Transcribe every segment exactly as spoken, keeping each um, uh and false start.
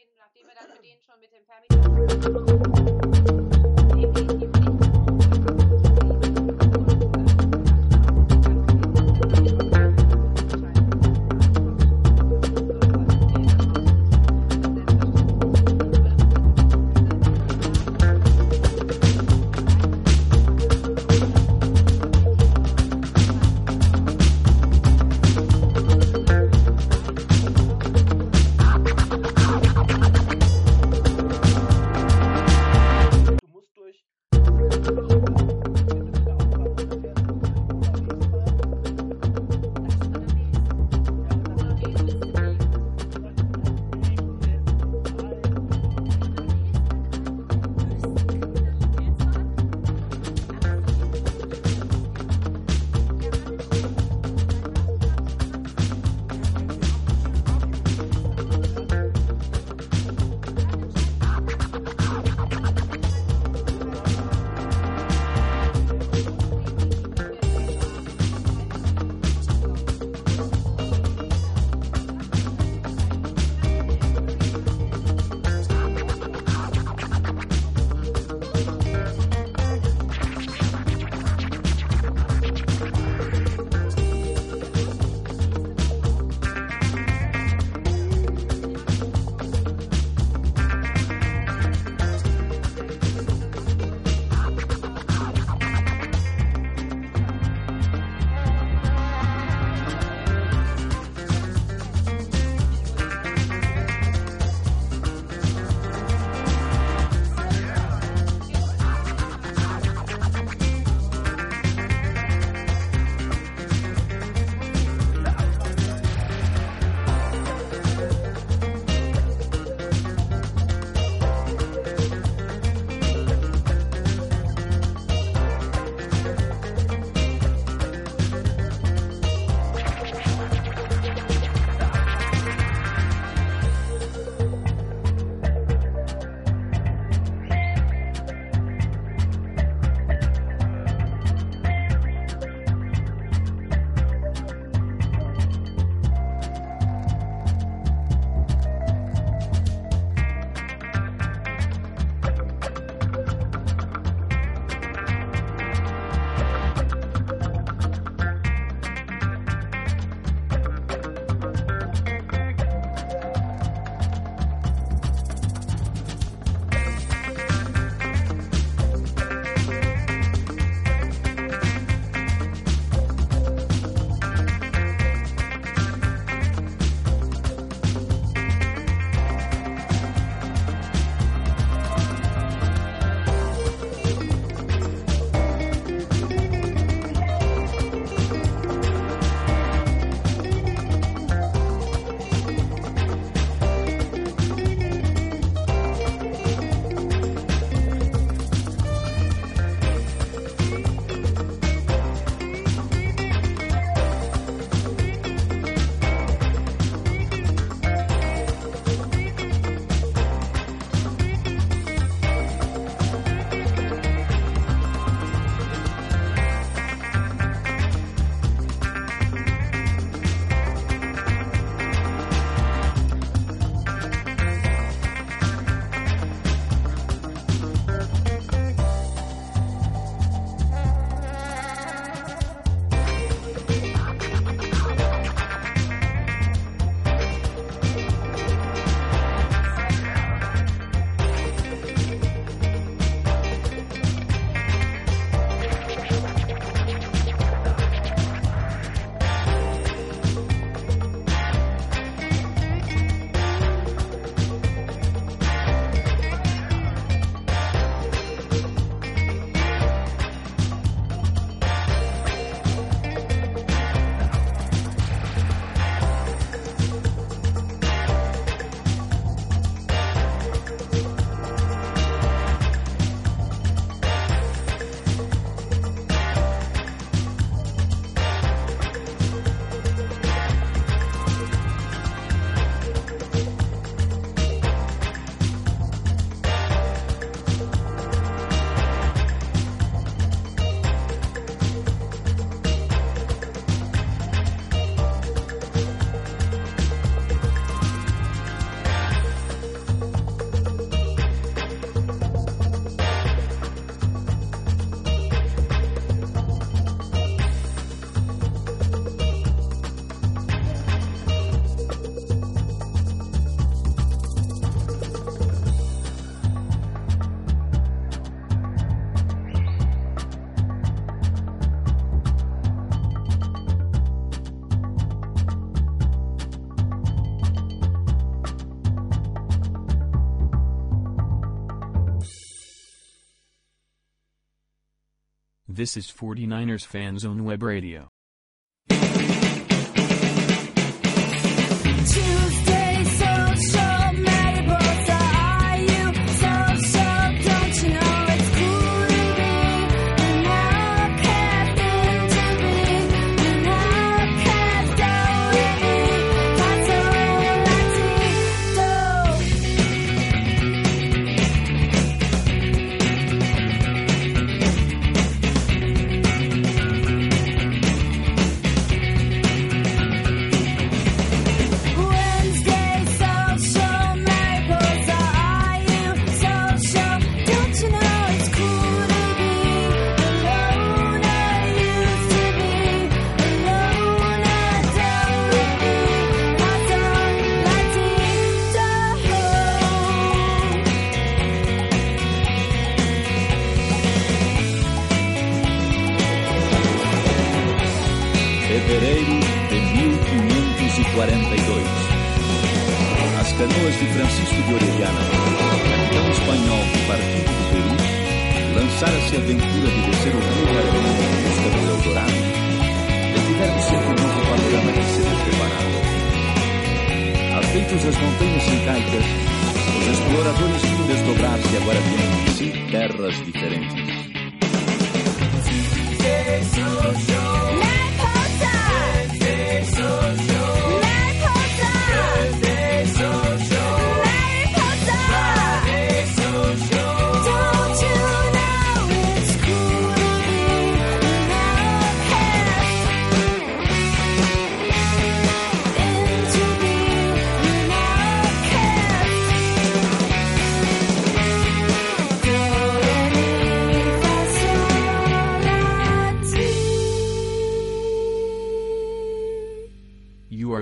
denen, nachdem wir dann mit denen schon mit dem This is forty-niners Fan Zone Web Radio.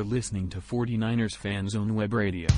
Listening to forty-niners Fan Zone Web Radio.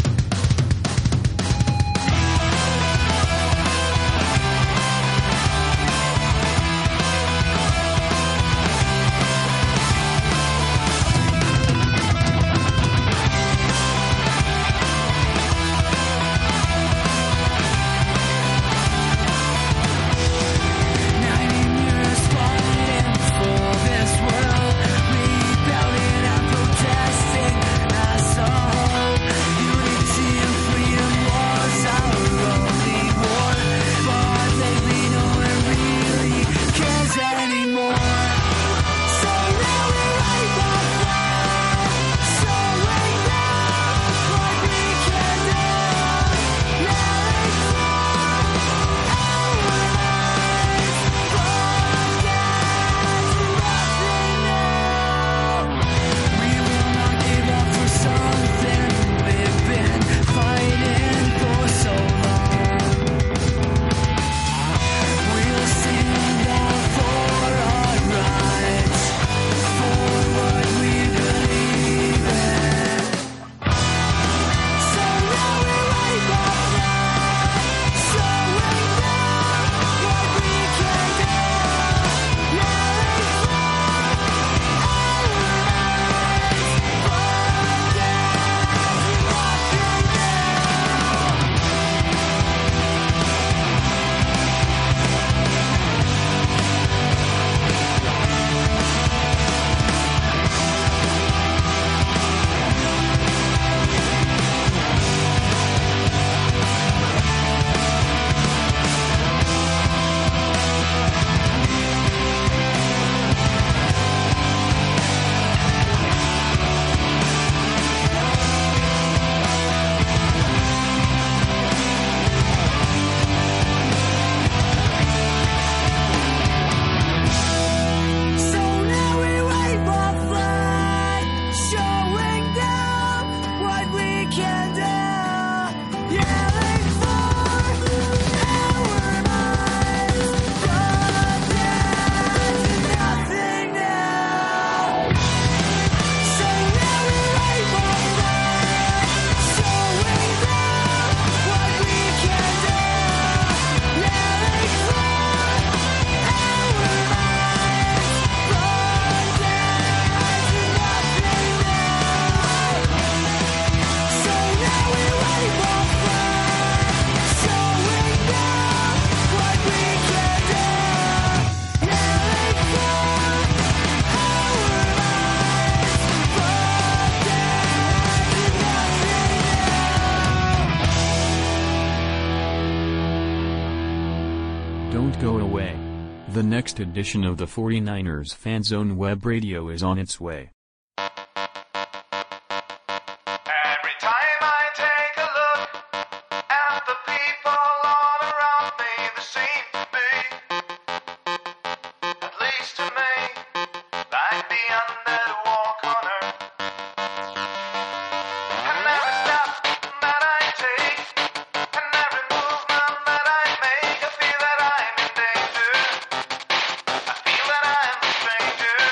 Don't go away. The next edition of the forty-niners Fan Zone web radio is on its way. Every time I take a look at the people all around me, they seem to be, at least to me, like the underdog on earth. And every step that I take, and every movement that I make, I feel that I'm in danger. I feel that I'm a stranger in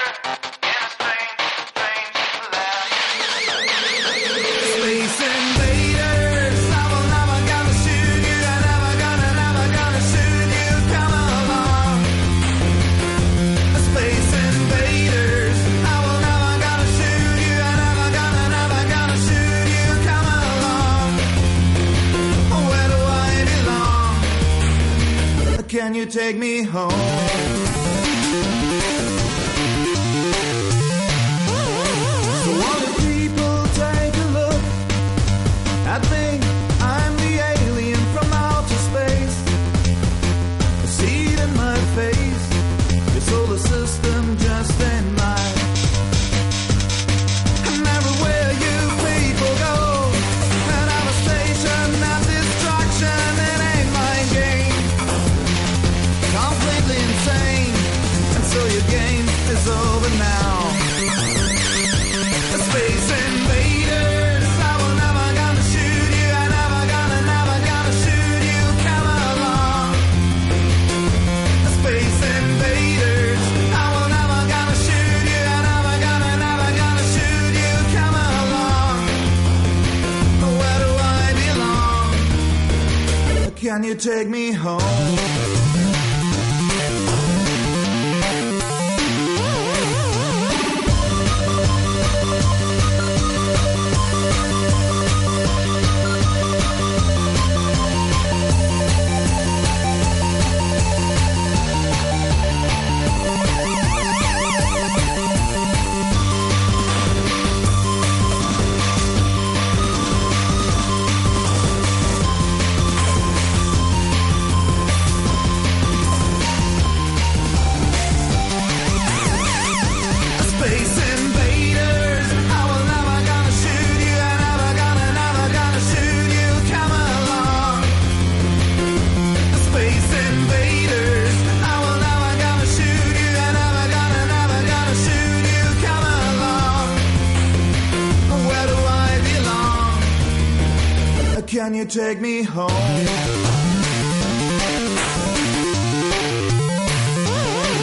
a strange, strange land. Space invaders, I will never gonna shoot you. I'm never gonna, never gonna shoot you. Come along, space invaders. I will never gonna shoot you. I'm never gonna, never gonna shoot you. Come along, where do I belong? Can you take me home? So all the people take a look. I think I'm the alien from outer space. I see it in my face. Your solar system just ain't mine. And everywhere you people go, devastation and destruction, it ain't my game. Completely insane. And so your game is over now. Space invaders, I will never gonna shoot you. I never gonna, never gonna shoot you. Come along, space invaders. I will never gonna shoot you. I never gonna, never gonna shoot you. Come along, where do I belong? Can you take me home?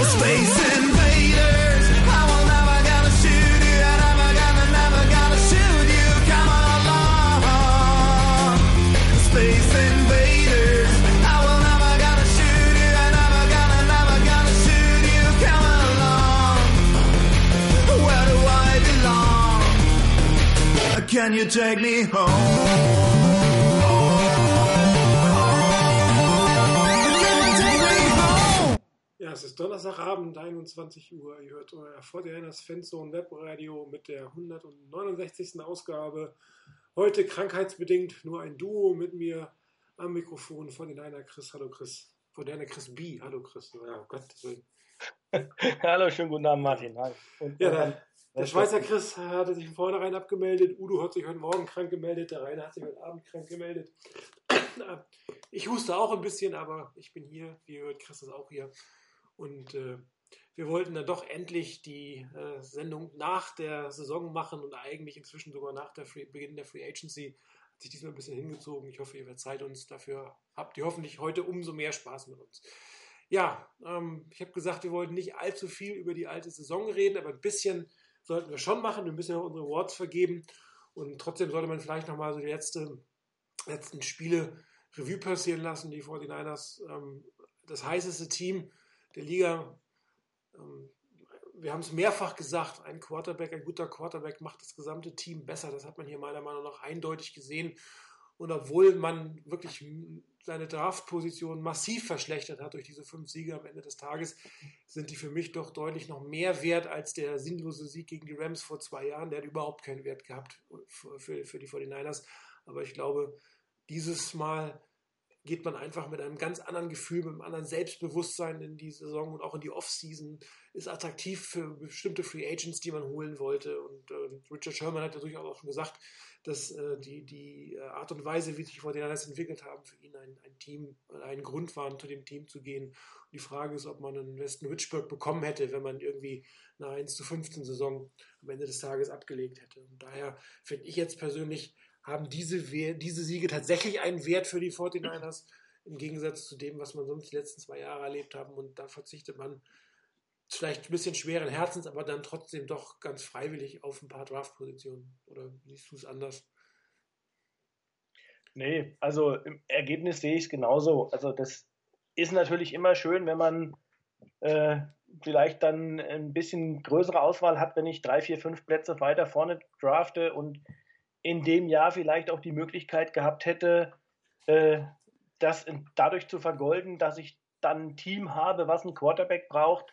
Space invaders, I will never gonna shoot you. I never gonna, never gonna shoot you. Come along, space invaders. I will never gonna shoot you. I never gonna, never gonna shoot you. Come along, where do I belong? Can you take me home? Space invaders, I will never gonna shoot you. I never gonna, never gonna shoot you. Come along, space invaders. I will never gonna shoot you. I never gonna, never gonna shoot you. Come along, where do I belong? Can you take me home? Ja, es ist Donnerstagabend, einundzwanzig Uhr. Ihr hört euer forty-niners Fan Zone Webradio mit der hundertneunundsechzigsten Ausgabe. Heute krankheitsbedingt nur ein Duo mit mir am Mikrofon. forty-niner Chris, hallo Chris. forty-niner Chris B, hallo Chris. Ja, oh Gott. Hallo, schönen guten Abend, Martin. Hi. Und, Ja, der, der Schweizer Chris hatte sich von vornherein abgemeldet. Udo hat sich heute Morgen krank gemeldet. Der Rainer hat sich heute Abend krank gemeldet. Ich huste auch ein bisschen, aber ich bin hier. Wie ihr hört, Chris ist auch hier. Und äh, wir wollten dann doch endlich die äh, Sendung nach der Saison machen und eigentlich inzwischen sogar nach der Free, Beginn der Free Agency. Hat sich diesmal ein bisschen hingezogen. Ich hoffe, ihr verzeiht uns dafür. Habt ihr hoffentlich heute umso mehr Spaß mit uns. Ja, ähm, ich habe gesagt, wir wollten nicht allzu viel über die alte Saison reden, aber ein bisschen sollten wir schon machen. Wir müssen ja auch unsere Awards vergeben. Und trotzdem sollte man vielleicht nochmal so die letzte, letzten Spiele Revue passieren lassen. Die forty-niners, ähm, das heißeste Team der Liga, ähm, wir haben es mehrfach gesagt, ein Quarterback, ein guter Quarterback macht das gesamte Team besser. Das hat man hier meiner Meinung nach eindeutig gesehen. Und obwohl man wirklich seine Draftposition massiv verschlechtert hat durch diese fünf Siege am Ende des Tages, sind die für mich doch deutlich noch mehr wert als der sinnlose Sieg gegen die Rams vor zwei Jahren. Der hat überhaupt keinen Wert gehabt für, für, für die forty-niners. Aber ich glaube, dieses Mal geht man einfach mit einem ganz anderen Gefühl, mit einem anderen Selbstbewusstsein in die Saison und auch in die Offseason, ist attraktiv für bestimmte Free Agents, die man holen wollte. Und äh, Richard Sherman hat ja durchaus auch schon gesagt, dass äh, die, die Art und Weise, wie sich die forty-niners entwickelt haben, für ihn ein, ein Team, ein Grund war, zu dem Team zu gehen. Und die Frage ist, ob man einen Weston Richburg bekommen hätte, wenn man irgendwie eine eins zu fünfzehn Saison am Ende des Tages abgelegt hätte. Und daher finde ich jetzt persönlich, haben diese, We- diese Siege tatsächlich einen Wert für die forty-niners, im Gegensatz zu dem, was man sonst die letzten zwei Jahre erlebt haben. Und da verzichtet man vielleicht ein bisschen schweren Herzens, aber dann trotzdem doch ganz freiwillig auf ein paar Draft-Positionen. Oder siehst du es anders? Nee, also im Ergebnis sehe ich es genauso. Also das ist natürlich immer schön, wenn man äh, vielleicht dann ein bisschen größere Auswahl hat, wenn ich drei, vier, fünf Plätze weiter vorne drafte und in dem Jahr vielleicht auch die Möglichkeit gehabt hätte, äh, das in, dadurch zu vergolden, dass ich dann ein Team habe, was einen Quarterback braucht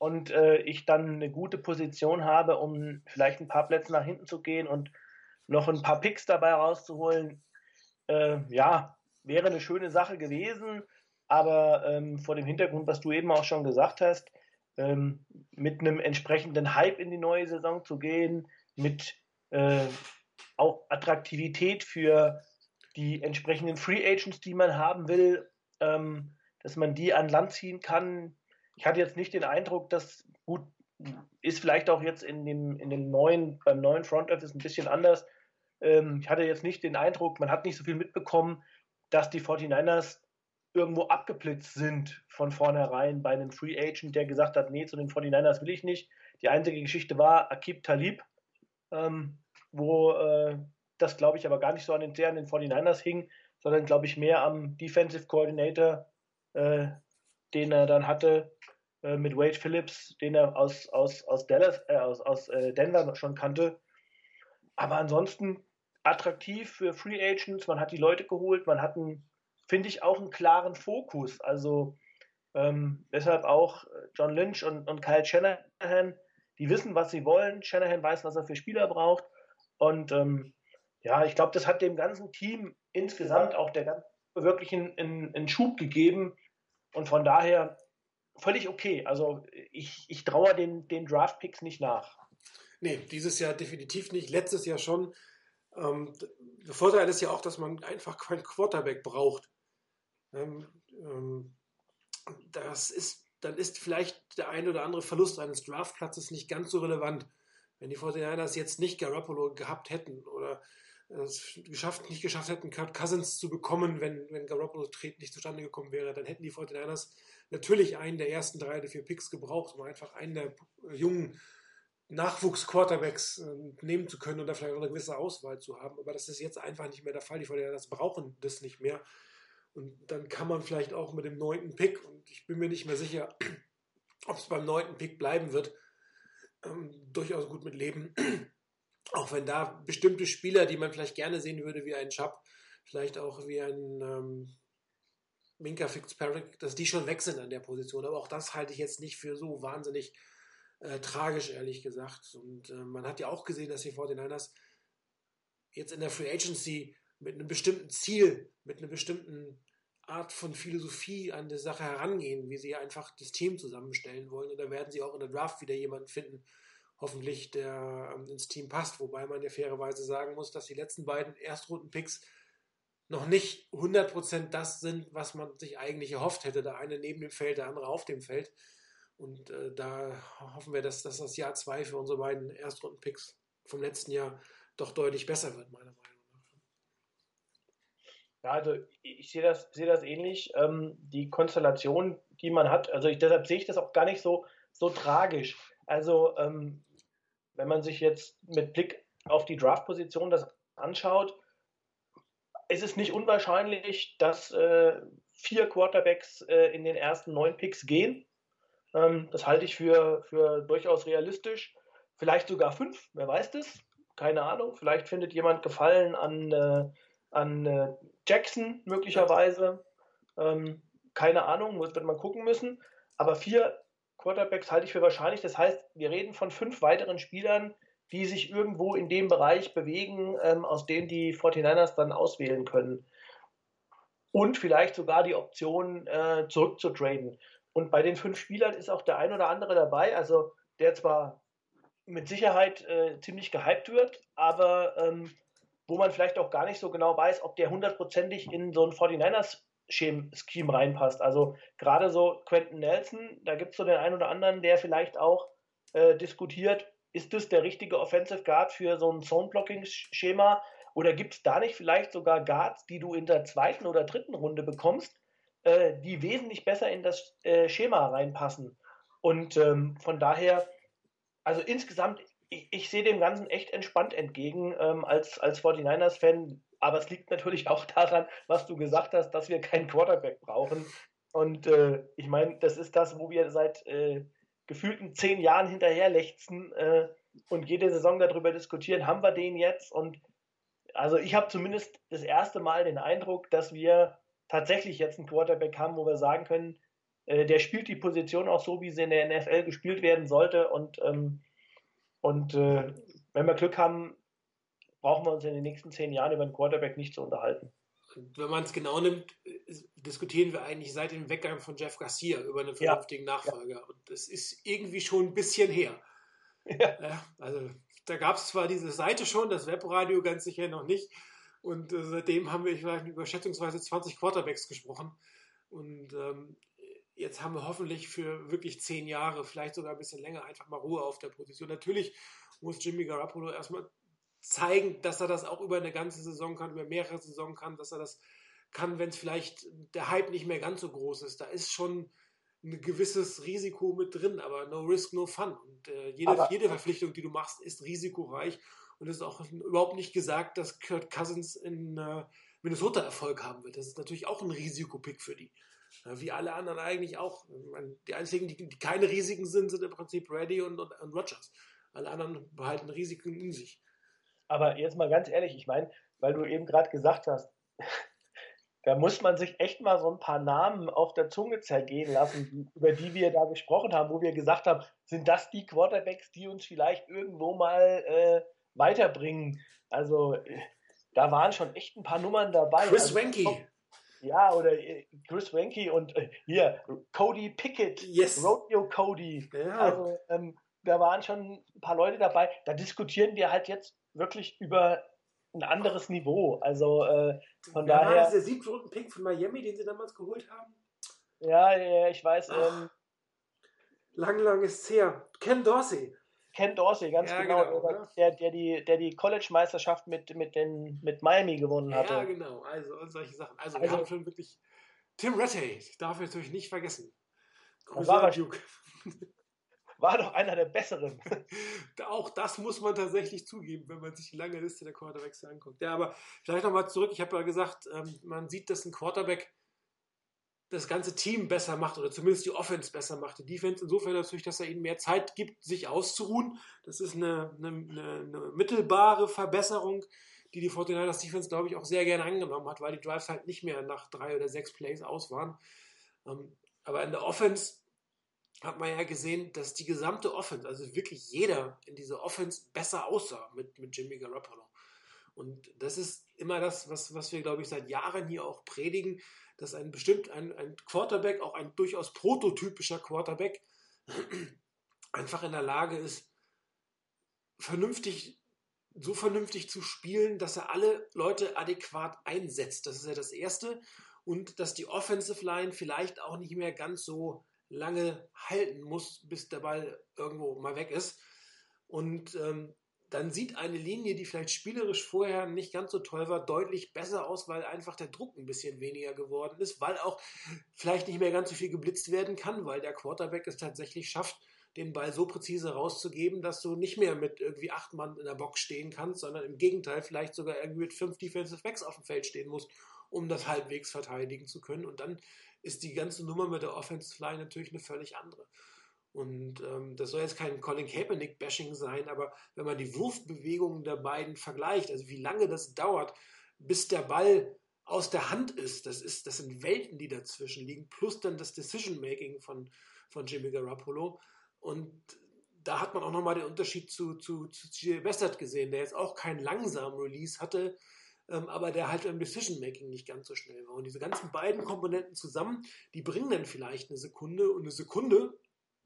und äh, ich dann eine gute Position habe, um vielleicht ein paar Plätze nach hinten zu gehen und noch ein paar Picks dabei rauszuholen. Äh, ja, wäre eine schöne Sache gewesen, aber ähm, vor dem Hintergrund, was du eben auch schon gesagt hast, ähm, mit einem entsprechenden Hype in die neue Saison zu gehen, mit äh, auch Attraktivität für die entsprechenden Free Agents, die man haben will, ähm, dass man die an Land ziehen kann. Ich hatte jetzt nicht den Eindruck, dass, gut, ist vielleicht auch jetzt in dem, in dem neuen, beim neuen Front Office ein bisschen anders. Ähm, ich hatte jetzt nicht den Eindruck, man hat nicht so viel mitbekommen, dass die forty-niners irgendwo abgeblitzt sind von vornherein bei einem Free Agent, der gesagt hat, nee, zu den forty-niners will ich nicht. Die einzige Geschichte war Aqib Talib, ähm, wo äh, das, glaube ich, aber gar nicht so an den, sehr an den forty-niners hing, sondern, glaube ich, mehr am Defensive Coordinator, äh, den er dann hatte, äh, mit Wade Phillips, den er aus, aus, aus, Dallas, äh, aus, aus äh, Denver schon kannte. Aber ansonsten attraktiv für Free Agents, man hat die Leute geholt, man hat, finde ich, auch einen klaren Fokus. Also ähm, deshalb auch John Lynch und, und Kyle Shanahan, die wissen, was sie wollen. Shanahan weiß, was er für Spieler braucht. Und ähm, ja, ich glaube, das hat dem ganzen Team insgesamt auch der ganzen, wirklich einen, einen, einen Schub gegeben. Und von daher völlig okay. Also ich, ich traue den, den Draft-Picks nicht nach. Nee, dieses Jahr definitiv nicht. Letztes Jahr schon. Ähm, der Vorteil ist ja auch, dass man einfach keinen Quarterback braucht. Ähm, ähm, das ist, dann ist vielleicht der ein oder andere Verlust eines Draftplatzes nicht ganz so relevant. Wenn die forty-niners jetzt nicht Garoppolo gehabt hätten oder es geschafft, nicht geschafft hätten, Kirk Cousins zu bekommen, wenn, wenn Garoppolo nicht zustande gekommen wäre, dann hätten die forty-niners natürlich einen der ersten drei oder vier Picks gebraucht, um einfach einen der jungen Nachwuchs-Quarterbacks nehmen zu können und da vielleicht auch eine gewisse Auswahl zu haben. Aber das ist jetzt einfach nicht mehr der Fall. Die forty-niners brauchen das nicht mehr. Und dann kann man vielleicht auch mit dem neunten Pick, und ich bin mir nicht mehr sicher, ob es beim neunten Pick bleiben wird, Ähm, durchaus gut mit leben, auch wenn da bestimmte Spieler, die man vielleicht gerne sehen würde, wie ein Chubb, vielleicht auch wie ein ähm, Minkah Fitzpatrick, dass die schon weg sind an der Position, aber auch das halte ich jetzt nicht für so wahnsinnig äh, tragisch, ehrlich gesagt, und äh, man hat ja auch gesehen, dass die forty-niners jetzt in der Free Agency mit einem bestimmten Ziel, mit einer bestimmten Art von Philosophie an die Sache herangehen, wie sie einfach das Team zusammenstellen wollen. Und da werden sie auch in der Draft wieder jemanden finden, hoffentlich, der ins Team passt. Wobei man ja fairerweise sagen muss, dass die letzten beiden Erstrunden-Picks noch nicht hundert Prozent das sind, was man sich eigentlich erhofft hätte. Der eine neben dem Feld, der andere auf dem Feld. Und äh, da hoffen wir, dass, dass das Jahr zwei für unsere beiden Erstrunden-Picks vom letzten Jahr doch deutlich besser wird, meiner Meinung nach. Ja, also ich sehe das, sehe das ähnlich, ähm, die Konstellation, die man hat, also ich, deshalb sehe ich das auch gar nicht so, so tragisch. Also ähm, wenn man sich jetzt mit Blick auf die Draft-Position das anschaut, ist es nicht unwahrscheinlich, dass äh, vier Quarterbacks äh, in den ersten neun Picks gehen. Ähm, das halte ich für, für durchaus realistisch. Vielleicht sogar fünf, wer weiß das? Keine Ahnung, vielleicht findet jemand Gefallen an... Äh, an äh, Jackson möglicherweise, ähm, keine Ahnung, wird man gucken müssen, aber vier Quarterbacks halte ich für wahrscheinlich, das heißt, wir reden von fünf weiteren Spielern, die sich irgendwo in dem Bereich bewegen, ähm, aus denen die forty-niners dann auswählen können. und vielleicht sogar die Option äh, zurückzutraden. Und bei den fünf Spielern ist auch der ein oder andere dabei, also der zwar mit Sicherheit äh, ziemlich gehypt wird, aber ähm, wo man vielleicht auch gar nicht so genau weiß, ob der hundertprozentig in so ein forty-niners-Scheme reinpasst. Also gerade so Quentin Nelson, da gibt es so den einen oder anderen, der vielleicht auch äh, diskutiert, ist das der richtige Offensive Guard für so ein Zone-Blocking-Schema? Oder gibt es da nicht vielleicht sogar Guards, die du in der zweiten oder dritten Runde bekommst, äh, die wesentlich besser in das äh, Schema reinpassen? Und ähm, von daher, also insgesamt, ich, ich sehe dem Ganzen echt entspannt entgegen ähm, als, als forty-niners-Fan. Aber es liegt natürlich auch daran, was du gesagt hast, dass wir keinen Quarterback brauchen. Und äh, ich meine, das ist das, wo wir seit äh, gefühlten zehn Jahren hinterherlechzen äh, und jede Saison darüber diskutieren, haben wir den jetzt? Und also ich habe zumindest das erste Mal den Eindruck, dass wir tatsächlich jetzt einen Quarterback haben, wo wir sagen können, äh, der spielt die Position auch so, wie sie in der N F L gespielt werden sollte. Und ähm, Und äh, wenn wir Glück haben, brauchen wir uns in den nächsten zehn Jahren über den Quarterback nicht zu unterhalten. Wenn man es genau nimmt, diskutieren wir eigentlich seit dem Weggang von Jeff Garcia über einen vernünftigen ja. Nachfolger. Ja. Und das ist irgendwie schon ein bisschen her. Ja. Ja, also da gab es zwar diese Seite schon, das Webradio ganz sicher noch nicht. Und äh, seitdem haben wir vielleicht über schätzungsweise zwanzig Quarterbacks gesprochen. Und ähm, jetzt haben wir hoffentlich für wirklich zehn Jahre, vielleicht sogar ein bisschen länger, einfach mal Ruhe auf der Position. Natürlich muss Jimmy Garoppolo erstmal zeigen, dass er das auch über eine ganze Saison kann, über mehrere Saison kann, dass er das kann, wenn es vielleicht der Hype nicht mehr ganz so groß ist. Da ist schon ein gewisses Risiko mit drin, aber no risk, no fun. Und äh, jede, jede Verpflichtung, die du machst, ist risikoreich. Und es ist auch überhaupt nicht gesagt, dass Kirk Cousins in äh, Minnesota Erfolg haben wird. Das ist natürlich auch ein Risikopick für die. Wie alle anderen eigentlich auch. Die einzigen, die keine Risiken sind, sind im Prinzip Brady und, und, und Rodgers. Alle anderen behalten Risiken in sich. Aber jetzt mal ganz ehrlich, ich meine, weil du eben gerade gesagt hast, da muss man sich echt mal so ein paar Namen auf der Zunge zergehen lassen, über die wir da gesprochen haben, wo wir gesagt haben, sind das die Quarterbacks, die uns vielleicht irgendwo mal äh, weiterbringen? Also da waren schon echt ein paar Nummern dabei. Chris Weinke. Also, ja, oder Chris Weinke und äh, hier, Cody Pickett, yes. Rodeo Cody. Ja. Also ähm, da waren schon ein paar Leute dabei. Da diskutieren wir halt jetzt wirklich über ein anderes Niveau. Also äh, von ja, daher... Das ist der siebte Runden-Pick von Miami, den sie damals geholt haben. Ja, ja, ich weiß. Ähm, lang, lang ist her. Ken Dorsey. Ken Dorsey, ganz ja, genau, genau oder? Der, der die, der die College-Meisterschaft mit, mit, den, mit Miami gewonnen hatte. Ja, genau, also und solche Sachen. Also, also wir haben schon wirklich Tim Rattay, darf ich natürlich nicht vergessen. Grüße an Duke. War doch einer der Besseren. Auch das muss man tatsächlich zugeben, wenn man sich die lange Liste der Quarterbacks anguckt. Ja, aber vielleicht nochmal zurück, ich habe ja gesagt, man sieht, dass ein Quarterback das ganze Team besser macht oder zumindest die Offense besser macht. Die Defense insofern natürlich, dass er ihnen mehr Zeit gibt, sich auszuruhen. Das ist eine, eine, eine mittelbare Verbesserung, die die forty-niners Defense, glaube ich, auch sehr gerne angenommen hat, weil die Drives halt nicht mehr nach drei oder sechs Plays aus waren. Aber in der Offense hat man ja gesehen, dass die gesamte Offense, also wirklich jeder in dieser Offense besser aussah mit, mit Jimmy Garoppolo. Und das ist immer das, was, was wir, glaube ich, seit Jahren hier auch predigen, dass ein bestimmt ein, ein Quarterback, auch ein durchaus prototypischer Quarterback, einfach in der Lage ist, vernünftig, so vernünftig zu spielen, dass er alle Leute adäquat einsetzt. Das ist ja das Erste. Und dass die Offensive Line vielleicht auch nicht mehr ganz so lange halten muss, bis der Ball irgendwo mal weg ist. Und ähm, dann sieht eine Linie, die vielleicht spielerisch vorher nicht ganz so toll war, deutlich besser aus, weil einfach der Druck ein bisschen weniger geworden ist, weil auch vielleicht nicht mehr ganz so viel geblitzt werden kann, weil der Quarterback es tatsächlich schafft, den Ball so präzise rauszugeben, dass du nicht mehr mit irgendwie acht Mann in der Box stehen kannst, sondern im Gegenteil vielleicht sogar irgendwie mit fünf Defensive Backs auf dem Feld stehen musst, um das halbwegs verteidigen zu können. Und dann ist die ganze Nummer mit der Offensive Line natürlich eine völlig andere. Und ähm, das soll jetzt kein Colin Kaepernick-Bashing sein, aber wenn man die Wurfbewegungen der beiden vergleicht, also wie lange das dauert, bis der Ball aus der Hand ist, das, ist, das sind Welten, die dazwischen liegen, plus dann das Decision-Making von, von Jimmy Garoppolo. Und da hat man auch nochmal den Unterschied zu Jay Bessert gesehen, der jetzt auch keinen langsamen Release hatte, ähm, aber der halt im Decision-Making nicht ganz so schnell war. Und diese ganzen beiden Komponenten zusammen, die bringen dann vielleicht eine Sekunde, und eine Sekunde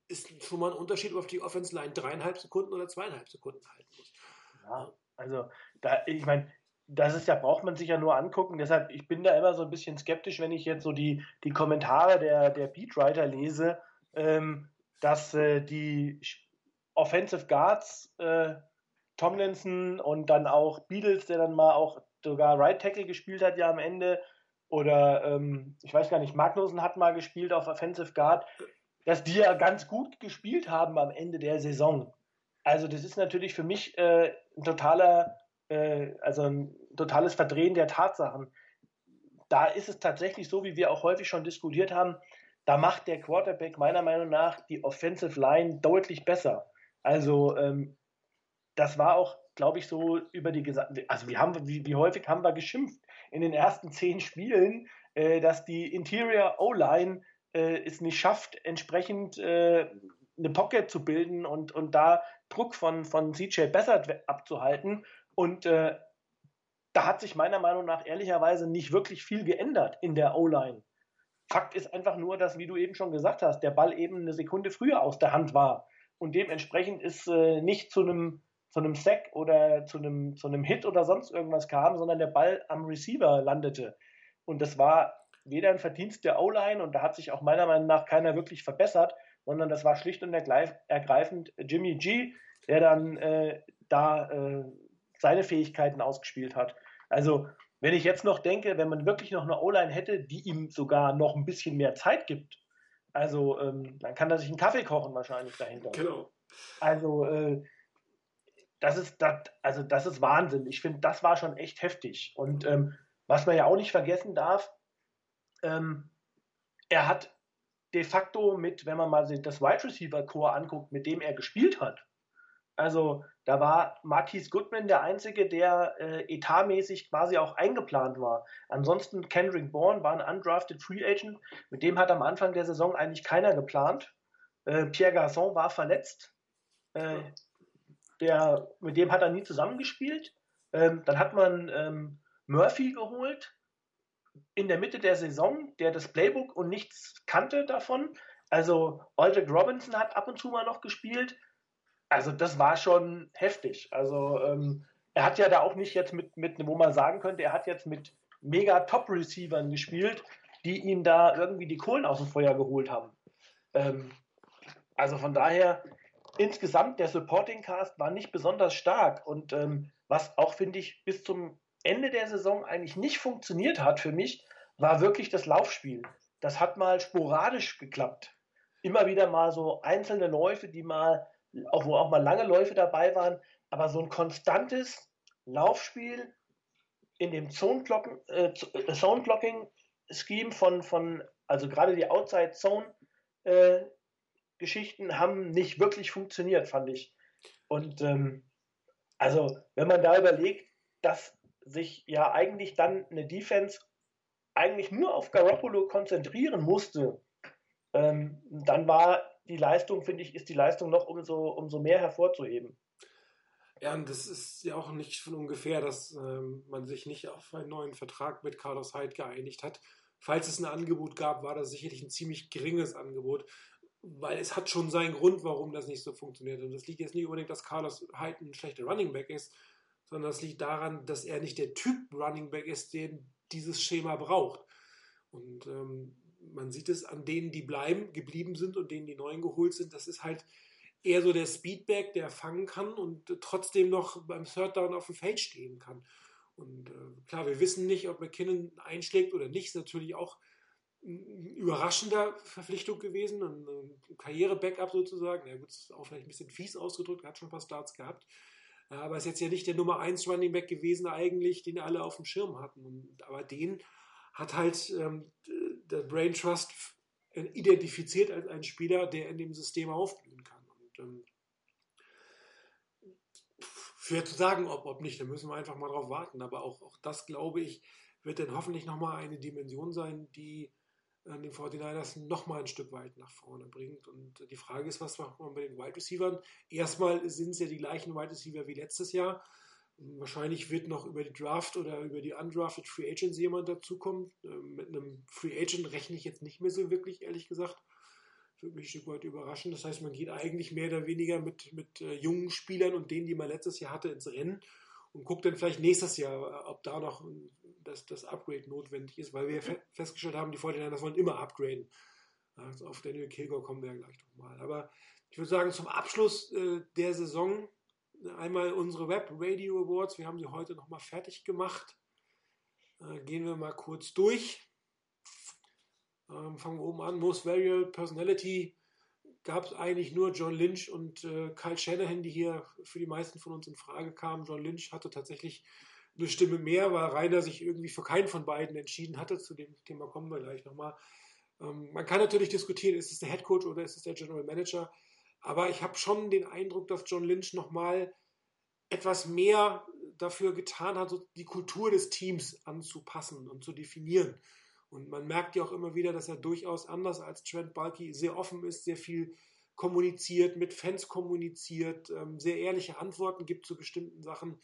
ist schon mal ein Unterschied, ob die Offense-Line dreieinhalb Sekunden oder zweieinhalb Sekunden halten muss. Ja, also da, ich meine, das ist ja, braucht man sich ja nur angucken, deshalb, ich bin da immer so ein bisschen skeptisch, wenn ich jetzt so die, die Kommentare der, der Beatwriter lese, ähm, dass äh, die Offensive Guards, äh, Tomlinson und dann auch Beatles, der dann mal auch sogar Right Tackle gespielt hat ja am Ende, oder ähm, ich weiß gar nicht, Magnussen hat mal gespielt auf Offensive Guard, dass die ja ganz gut gespielt haben am Ende der Saison. Also das ist natürlich für mich äh, ein totaler, äh, also ein totales Verdrehen der Tatsachen. Da ist es tatsächlich so, wie wir auch häufig schon diskutiert haben, da macht der Quarterback meiner Meinung nach die Offensive Line deutlich besser. Also ähm, das war auch, glaube ich, so über die gesamte, also wie, haben, wie, wie häufig haben wir geschimpft in den ersten zehn Spielen, äh, dass die Interior O-Line äh, es nicht schafft, entsprechend äh, eine Pocket zu bilden und, und da Druck von, von C J Beathard abzuhalten. Und äh, da hat sich meiner Meinung nach ehrlicherweise nicht wirklich viel geändert in der O-Line. Fakt ist einfach nur, dass, wie du eben schon gesagt hast, der Ball eben eine Sekunde früher aus der Hand war. Und dementsprechend ist äh, nicht zu einem zu einem Sack oder zu einem zu einem Hit oder sonst irgendwas kam, sondern der Ball am Receiver landete. Und das war weder ein Verdienst der O-Line, und da hat sich auch meiner Meinung nach keiner wirklich verbessert, sondern das war schlicht und ergreifend Jimmy G, der dann äh, da äh, seine Fähigkeiten ausgespielt hat. Also wenn ich jetzt noch denke, wenn man wirklich noch eine O-Line hätte, die ihm sogar noch ein bisschen mehr Zeit gibt, also ähm, dann kann er sich einen Kaffee kochen wahrscheinlich dahinter. Genau. Also äh, das ist das, also das ist Wahnsinn. Ich finde, das war schon echt heftig. Und ähm, was man ja auch nicht vergessen darf, ähm, er hat de facto mit, wenn man mal das Wide Receiver Core anguckt, mit dem er gespielt hat. Also da war Marquise Goodwin der Einzige, der äh, etatmäßig quasi auch eingeplant war. Ansonsten Kendrick Bourne war ein undrafted Free Agent, mit dem hat am Anfang der Saison eigentlich keiner geplant. Äh, Pierre Garçon war verletzt, äh, der, mit dem hat er nie zusammengespielt. Ähm, dann hat man ähm, Murphy geholt in der Mitte der Saison, der das Playbook und nichts kannte davon. Also Aldrick Robinson hat ab und zu mal noch gespielt. Also das war schon heftig. Also ähm, er hat ja da auch nicht jetzt mit, mit, wo man sagen könnte, er hat jetzt mit mega Top-Receivern gespielt, die ihm da irgendwie die Kohlen aus dem Feuer geholt haben. Ähm, also von daher, insgesamt der Supporting-Cast war nicht besonders stark. Und ähm, was auch, finde ich, bis zum Ende der Saison eigentlich nicht funktioniert hat für mich, war wirklich das Laufspiel. Das hat mal sporadisch geklappt. Immer wieder mal so einzelne Läufe, die mal auch wo auch mal lange Läufe dabei waren, aber so ein konstantes Laufspiel in dem Zone-Blocking-Scheme äh, von, von, also gerade die Outside-Zone-Geschichten äh, haben nicht wirklich funktioniert, fand ich. Und ähm, also, wenn man da überlegt, dass sich ja eigentlich dann eine Defense eigentlich nur auf Garoppolo konzentrieren musste, ähm, dann war die Leistung, finde ich, ist die Leistung noch umso, umso mehr hervorzuheben. Ja, und das ist ja auch nicht von ungefähr, dass ähm, man sich nicht auf einen neuen Vertrag mit Carlos Hyde geeinigt hat. Falls es ein Angebot gab, war das sicherlich ein ziemlich geringes Angebot, weil es hat schon seinen Grund, warum das nicht so funktioniert. Und das liegt jetzt nicht unbedingt, dass Carlos Hyde ein schlechter Running Back ist, sondern das liegt daran, dass er nicht der Typ Running Back ist, den dieses Schema braucht. Und ähm, man sieht es an denen, die bleiben, geblieben sind und denen, die neuen geholt sind. Das ist halt eher so der Speedback, der fangen kann und trotzdem noch beim Third Down auf dem Feld stehen kann. Und äh, klar, wir wissen nicht, ob McKinnon einschlägt oder nicht. Ist natürlich auch eine überraschende Verpflichtung gewesen, ein Karriere-Backup sozusagen. Ja gut, ist auch vielleicht ein bisschen fies ausgedrückt, er hat schon ein paar Starts gehabt. Aber ist jetzt ja nicht der Nummer eins Running Back gewesen eigentlich, den alle auf dem Schirm hatten. Und, aber den hat halt ähm, der Brain Trust identifiziert als einen Spieler, der in dem System aufblühen kann. Und, ähm, schwer zu sagen, ob, ob nicht, da müssen wir einfach mal drauf warten. Aber auch, auch das, glaube ich, wird dann hoffentlich nochmal eine Dimension sein, die äh, den forty-niners nochmal ein Stück weit nach vorne bringt. Und äh, die Frage ist, was macht man bei den Wide Receivern? Erstmal sind es ja die gleichen Wide Receiver wie letztes Jahr. Wahrscheinlich wird noch über die Draft oder über die Undrafted Free Agents jemand dazukommen. Mit einem Free Agent rechne ich jetzt nicht mehr so wirklich, ehrlich gesagt. Würde mich ein Stück weit überraschen. Das heißt, man geht eigentlich mehr oder weniger mit, mit äh, jungen Spielern und denen, die man letztes Jahr hatte, ins Rennen und guckt dann vielleicht nächstes Jahr, ob da noch das, das Upgrade notwendig ist, weil wir fe- festgestellt haben, die forty-niners wollen immer upgraden. Also auf Daniel Kilgore kommen wir ja gleich nochmal. Aber ich würde sagen, zum Abschluss äh, der Saison einmal unsere Web Radio Awards. Wir haben sie heute nochmal fertig gemacht. Äh, gehen wir mal kurz durch. Ähm, fangen wir oben an. Most Variable Personality gab es eigentlich nur John Lynch und äh, Kyle Shanahan, die hier für die meisten von uns in Frage kamen. John Lynch hatte tatsächlich eine Stimme mehr, weil Rainer sich irgendwie für keinen von beiden entschieden hatte. Zu dem Thema kommen wir gleich nochmal. Ähm, man kann natürlich diskutieren, ist es der Head Coach oder ist es der General Manager? Aber ich habe schon den Eindruck, dass John Lynch nochmal etwas mehr dafür getan hat, so die Kultur des Teams anzupassen und zu definieren. Und man merkt ja auch immer wieder, dass er durchaus anders als Trent Baalke sehr offen ist, sehr viel kommuniziert, mit Fans kommuniziert, sehr ehrliche Antworten gibt zu bestimmten Sachen.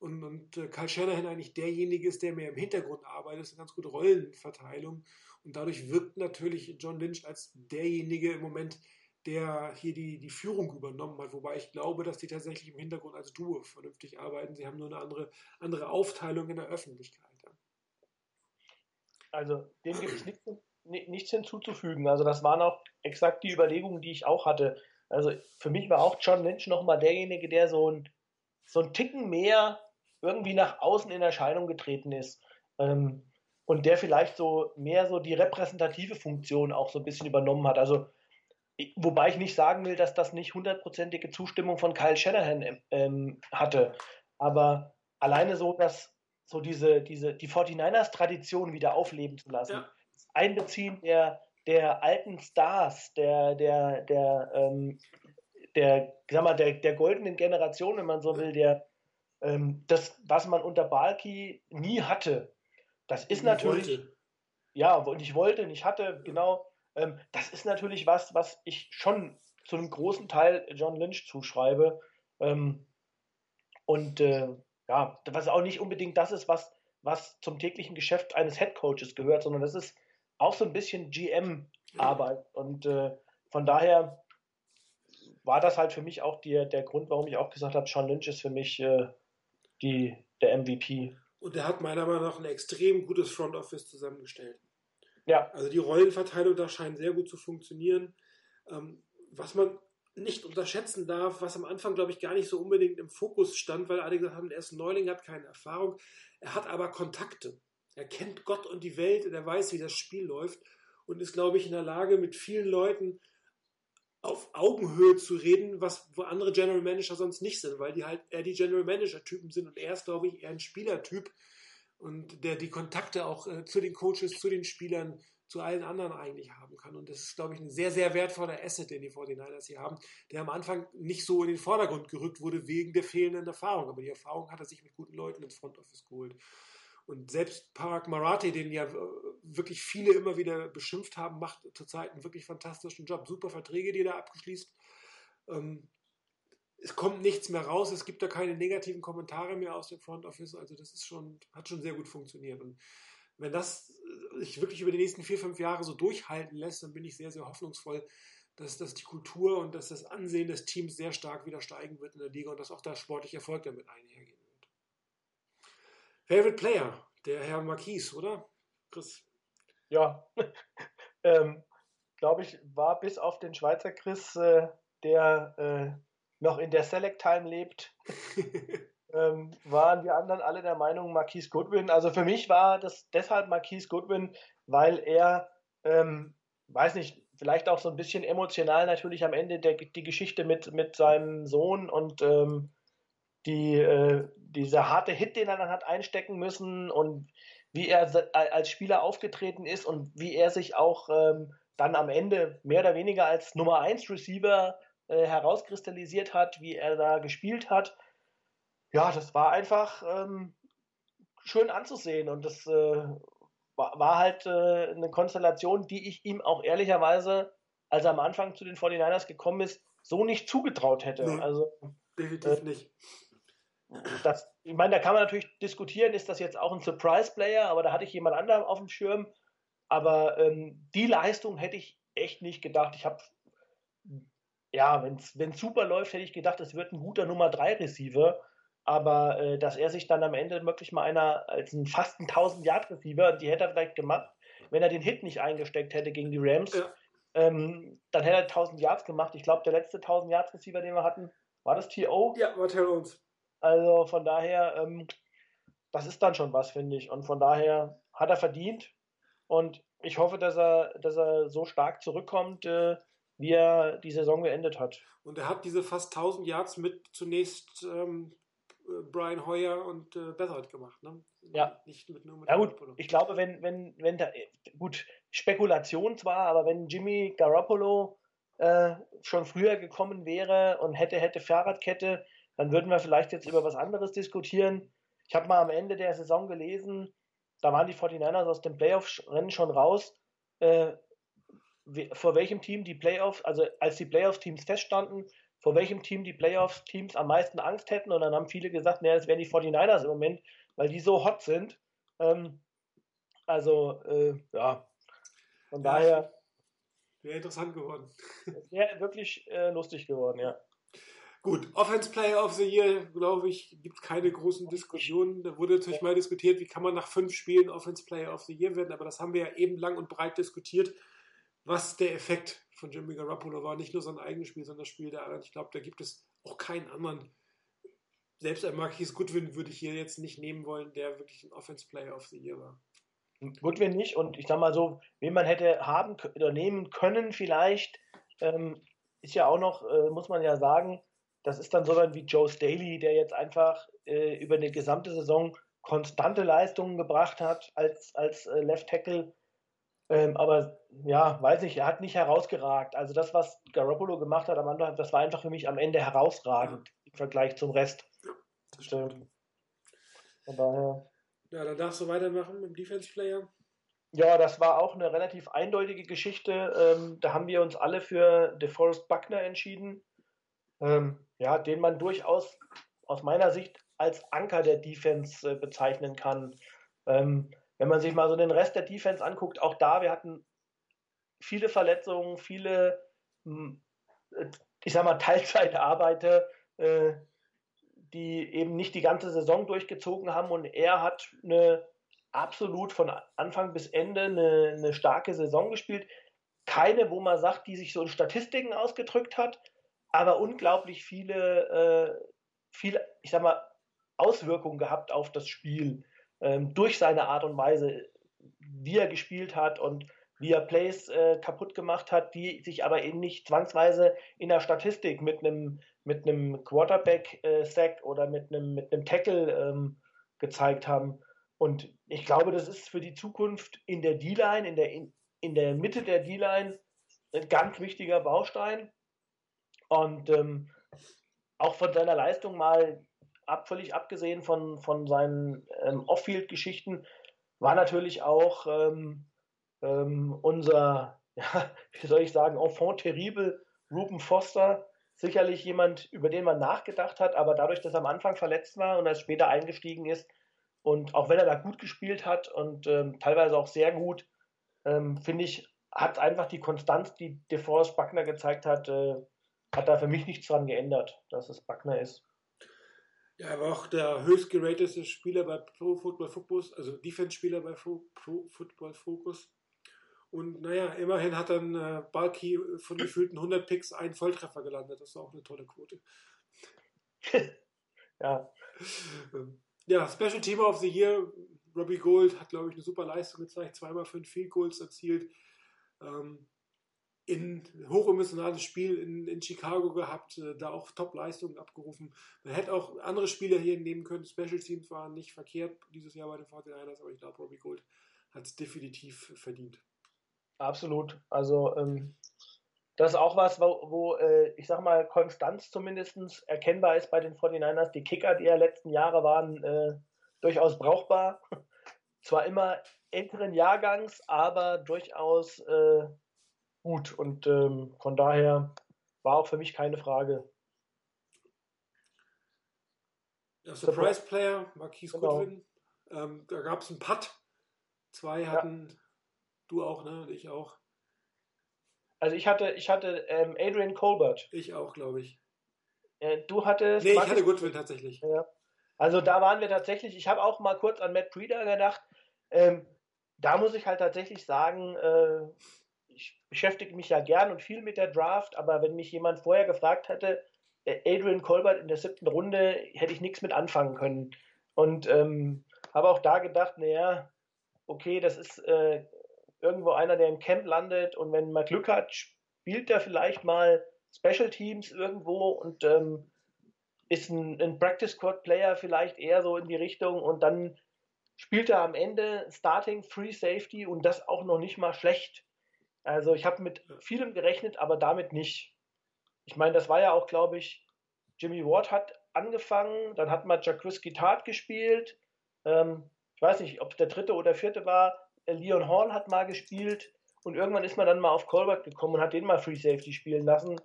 Und, und Kyle Shanahan eigentlich derjenige ist, der mehr im Hintergrund arbeitet, ist eine ganz gute Rollenverteilung. Und dadurch wirkt natürlich John Lynch als derjenige im Moment, der hier die, die Führung übernommen hat. Wobei ich glaube, dass die tatsächlich im Hintergrund als Duo vernünftig arbeiten. Sie haben nur eine andere, andere Aufteilung in der Öffentlichkeit. Also dem gibt es nichts, nichts hinzuzufügen. Also das waren auch exakt die Überlegungen, die ich auch hatte. Also für mich war auch John Lynch nochmal derjenige, der so ein, so ein Ticken mehr irgendwie nach außen in Erscheinung getreten ist. Ähm, und der vielleicht so mehr so die repräsentative Funktion auch so ein bisschen übernommen hat. Also wobei ich nicht sagen will, dass das nicht hundertprozentige Zustimmung von Kyle Shanahan ähm, hatte. Aber alleine so, dass so diese, diese, die forty-niners-Tradition wieder aufleben zu lassen. Ja. Das Einbeziehen der, der alten Stars, der, der, der, ähm, der, sag mal, der, der goldenen Generation, wenn man so will, der, ähm, das, was man unter Baalke nie hatte. Das ist ich natürlich, wollte. ja, und ich wollte, und ich hatte, genau, ähm, das ist natürlich was, was ich schon zu einem großen Teil John Lynch zuschreibe, ähm, und, äh, ja, was auch nicht unbedingt das ist, was, was zum täglichen Geschäft eines Headcoaches gehört, sondern das ist auch so ein bisschen G M-Arbeit. Und äh, von daher war das halt für mich auch die, der Grund, warum ich auch gesagt habe, John Lynch ist für mich äh, die, der M V P. Und er hat meiner Meinung nach ein extrem gutes Front Office zusammengestellt. Ja. Also die Rollenverteilung da scheint sehr gut zu funktionieren. Ähm, was man nicht unterschätzen darf, was am Anfang, glaube ich, gar nicht so unbedingt im Fokus stand, weil alle gesagt haben, er ist ein Neuling, hat keine Erfahrung. Er hat aber Kontakte. Er kennt Gott und die Welt und er weiß, wie das Spiel läuft und ist, glaube ich, in der Lage, mit vielen Leuten auf Augenhöhe zu reden, was wo andere General Manager sonst nicht sind, weil die halt eher die General Manager-Typen sind und er ist, glaube ich, eher ein Spielertyp und der die Kontakte auch äh, zu den Coaches, zu den Spielern, zu allen anderen eigentlich haben kann. Und das ist, glaube ich, ein sehr, sehr wertvoller Asset, den die forty-niners hier haben, der am Anfang nicht so in den Vordergrund gerückt wurde wegen der fehlenden Erfahrung. Aber die Erfahrung hat er sich mit guten Leuten ins Front Office geholt. Und selbst Parag Marate, den ja wirklich viele immer wieder beschimpft haben, macht zurzeit einen wirklich fantastischen Job. Super Verträge, die er abgeschließt. Ähm, es kommt nichts mehr raus. Es gibt da keine negativen Kommentare mehr aus dem Front Office. Also das ist schon, hat schon sehr gut funktioniert. Und wenn das sich wirklich über die nächsten vier, fünf Jahre so durchhalten lässt, dann bin ich sehr, sehr hoffnungsvoll, dass, dass die Kultur und dass das Ansehen des Teams sehr stark wieder steigen wird in der Liga und dass auch der sportliche Erfolg damit einhergehen wird. Favorite Player, der Herr Marquise, oder? Chris? Ja, ähm, glaube ich, war bis auf den Schweizer Chris, äh, der äh, noch in der Select-Time lebt, Ähm, waren wir anderen alle der Meinung, Marquise Goodwin. Also für mich war das deshalb Marquise Goodwin, weil er, ähm, weiß nicht, vielleicht auch so ein bisschen emotional natürlich am Ende der, die Geschichte mit, mit seinem Sohn und ähm, die, äh, dieser harte Hit, den er dann hat einstecken müssen und wie er als Spieler aufgetreten ist und wie er sich auch ähm, dann am Ende mehr oder weniger als Nummer eins Receiver äh, herauskristallisiert hat, wie er da gespielt hat. Ja, das war einfach ähm, schön anzusehen und das äh, war, war halt äh, eine Konstellation, die ich ihm auch ehrlicherweise, als er am Anfang zu den forty-niners gekommen ist, so nicht zugetraut hätte. Nee, also definitiv äh, nicht. Das, ich meine, da kann man natürlich diskutieren, ist das jetzt auch ein Surprise-Player, aber da hatte ich jemand anderen auf dem Schirm. Aber ähm, die Leistung hätte ich echt nicht gedacht. Ich habe, ja, wenn es super läuft, hätte ich gedacht, es wird ein guter Nummer drei Receiver. Aber äh, dass er sich dann am Ende wirklich mal einer als einen fast ein tausend Yard Receiver, die hätte er vielleicht gemacht, wenn er den Hit nicht eingesteckt hätte gegen die Rams, ja. ähm, dann hätte er tausend Yards gemacht. Ich glaube, der letzte tausend Yard Receiver, den wir hatten, war das T O? Ja, war T O uns. Also von daher, ähm, das ist dann schon was, finde ich. Und von daher hat er verdient. Und ich hoffe, dass er, dass er so stark zurückkommt, äh, wie er die Saison beendet hat. Und er hat diese fast tausend Yards mit zunächst ähm, Brian Hoyer und äh, Beathard gemacht, ne? Ja. Nicht mit, nur mit ja gut, ich glaube, wenn, wenn, wenn da, gut, Spekulation zwar, aber wenn Jimmy Garoppolo äh, schon früher gekommen wäre und hätte, hätte Fahrradkette, dann würden wir vielleicht jetzt über was anderes diskutieren. Ich habe mal am Ende der Saison gelesen, da waren die forty-niners aus dem Playoff-Rennen schon raus, äh, we- vor welchem Team die Playoffs, also als die Playoff-Teams feststanden, vor welchem Team die Playoff-Teams am meisten Angst hätten. Und dann haben viele gesagt, naja, das wären die forty-niners im Moment, weil die so hot sind. Ähm, also, äh, ja, von ja, daher... Wäre interessant geworden. Wäre wirklich äh, lustig geworden, ja. Gut, Offense Player of the Year, glaube ich, gibt keine großen Diskussionen. Da wurde natürlich mal diskutiert, wie kann man nach fünf Spielen Offense Player of the Year werden, aber das haben wir ja eben lang und breit diskutiert, was der Effekt von Jimmy Garoppolo war. Nicht nur sein eigenes Spiel, sondern das Spiel der anderen. Ich glaube, da gibt es auch keinen anderen. Selbst ein Marquise Goodwin würde ich hier jetzt nicht nehmen wollen, der wirklich ein Offense Player of the Year war. Goodwin nicht, und ich sag mal so, wen man hätte haben oder nehmen können vielleicht, ähm, ist ja auch noch, äh, muss man ja sagen, das ist dann so wie Joe Staley, der jetzt einfach äh, über eine gesamte Saison konstante Leistungen gebracht hat als, als äh, Left Tackle. Ähm, aber ja, weiß nicht, er hat nicht herausgeragt. Also das, was Garoppolo gemacht hat am Anfang, das war einfach für mich am Ende herausragend im Vergleich zum Rest. Ja, das stimmt. Ähm, von daher. Ja, dann darfst du weitermachen mit dem Defense Player. Ja, das war auch eine relativ eindeutige Geschichte. Ähm, da haben wir uns alle für DeForest Buckner entschieden. Ähm, ja, den man durchaus aus meiner Sicht als Anker der Defense äh, bezeichnen kann. Ähm, wenn man sich mal so den Rest der Defense anguckt, auch da, wir hatten viele Verletzungen, viele, ich sag mal, Teilzeitarbeiter, äh, die eben nicht die ganze Saison durchgezogen haben, und er hat eine absolut von Anfang bis Ende eine, eine starke Saison gespielt. Keine, wo man sagt, die sich so in Statistiken ausgedrückt hat, aber unglaublich viele, äh, viel, ich sag mal, Auswirkungen gehabt auf das Spiel, ähm, durch seine Art und Weise, wie er gespielt hat und wie er Plays äh, kaputt gemacht hat, die sich aber eben nicht zwangsweise in der Statistik mit einem mit einem Quarterback-Sack äh, oder mit einem mit einem Tackle ähm, gezeigt haben. Und ich glaube, das ist für die Zukunft in der D-Line, in der, in, in der Mitte der D-Line ein ganz wichtiger Baustein. Und ähm, auch von seiner Leistung mal ab, völlig abgesehen von, von seinen ähm, Off-Field-Geschichten, war natürlich auch ähm, ähm, unser, ja, wie soll ich sagen, Enfant terrible Ruben Foster, sicherlich jemand, über den man nachgedacht hat, aber dadurch, dass er am Anfang verletzt war und erst später eingestiegen ist, und auch wenn er da gut gespielt hat und ähm, teilweise auch sehr gut, ähm, finde ich, hat einfach die Konstanz, die DeForest Buckner gezeigt hat, äh, hat da für mich nichts dran geändert, dass es Buckner ist. Ja, er war auch der höchst geratete Spieler bei Pro Football Focus, also Defense-Spieler bei Pro, Pro Football Focus. Und naja, immerhin hat dann äh, Balki von gefühlten hundert Picks einen Volltreffer gelandet. Das ist auch eine tolle Quote. Ja. Ja, Special Team of the Year. Robbie Gould hat, glaube ich, eine super Leistung gezeigt. Zweimal fünf Field Goals erzielt. Ähm, in hochemotionales Spiel in, in Chicago gehabt, äh, da auch Top-Leistungen abgerufen. Man hätte auch andere Spieler hier nehmen können. Special Teams waren nicht verkehrt dieses Jahr bei den forty-niners, aber ich glaube, Robbie Gould hat es definitiv verdient. Absolut. Also ähm, das ist auch was, wo, wo äh, ich sag mal, Konstanz zumindest erkennbar ist bei den forty-niners. Die Kicker, die ja letzten Jahre waren, äh, durchaus brauchbar. Zwar immer älteren Jahrgangs, aber durchaus äh, gut, und ähm, von daher war auch für mich keine Frage. Ja, Surprise Player, Marquise Goodwin. Genau. Ähm, da gab es einen Putt. Zwei hatten, ja. Du auch, ne? Und ich auch. Also ich hatte, ich hatte ähm, Adrian Colbert. Ich auch, glaube ich. Äh, du hattest... Nee, Marcus, ich hatte Goodwin tatsächlich. Ja. Also da waren wir tatsächlich... Ich habe auch mal kurz an Matt Breida gedacht. Ähm, da muss ich halt tatsächlich sagen, äh, ich beschäftige mich ja gern und viel mit der Draft, aber wenn mich jemand vorher gefragt hätte, äh, Adrian Colbert in der siebten Runde, hätte ich nichts mit anfangen können. Und ähm, habe auch da gedacht, naja, okay, das ist... Äh, irgendwo einer, der im Camp landet und wenn man Glück hat, spielt er vielleicht mal Special Teams irgendwo und ähm, ist ein, ein Practice Squad Player vielleicht eher so in die Richtung und dann spielt er am Ende Starting Free Safety und das auch noch nicht mal schlecht. Also ich habe mit vielem gerechnet, aber damit nicht. Ich meine, das war ja auch, glaube ich, Jimmy Ward hat angefangen, dann hat man Jaquiski Tartt gespielt, ähm, ich weiß nicht, ob es der dritte oder vierte war, Leon Hall hat mal gespielt und irgendwann ist man dann mal auf Colbert gekommen und hat den mal Free Safety spielen lassen.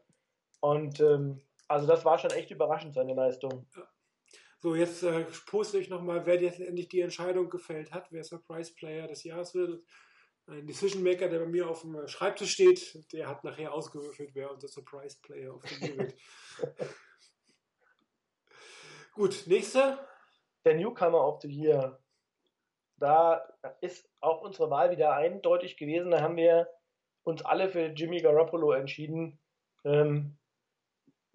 Und ähm, also das war schon echt überraschend, seine Leistung. So, jetzt äh, poste ich nochmal, wer jetzt endlich die Entscheidung gefällt hat, wer Surprise Player des Jahres wird. Ein Decision Maker, der bei mir auf dem Schreibtisch steht, der hat nachher ausgewürfelt, wer unser Surprise Player auf dem Spiel wird. Gut, nächster. Der Newcomer of the Year. Da ist auch unsere Wahl wieder eindeutig gewesen. Da haben wir uns alle für Jimmy Garoppolo entschieden. Ähm,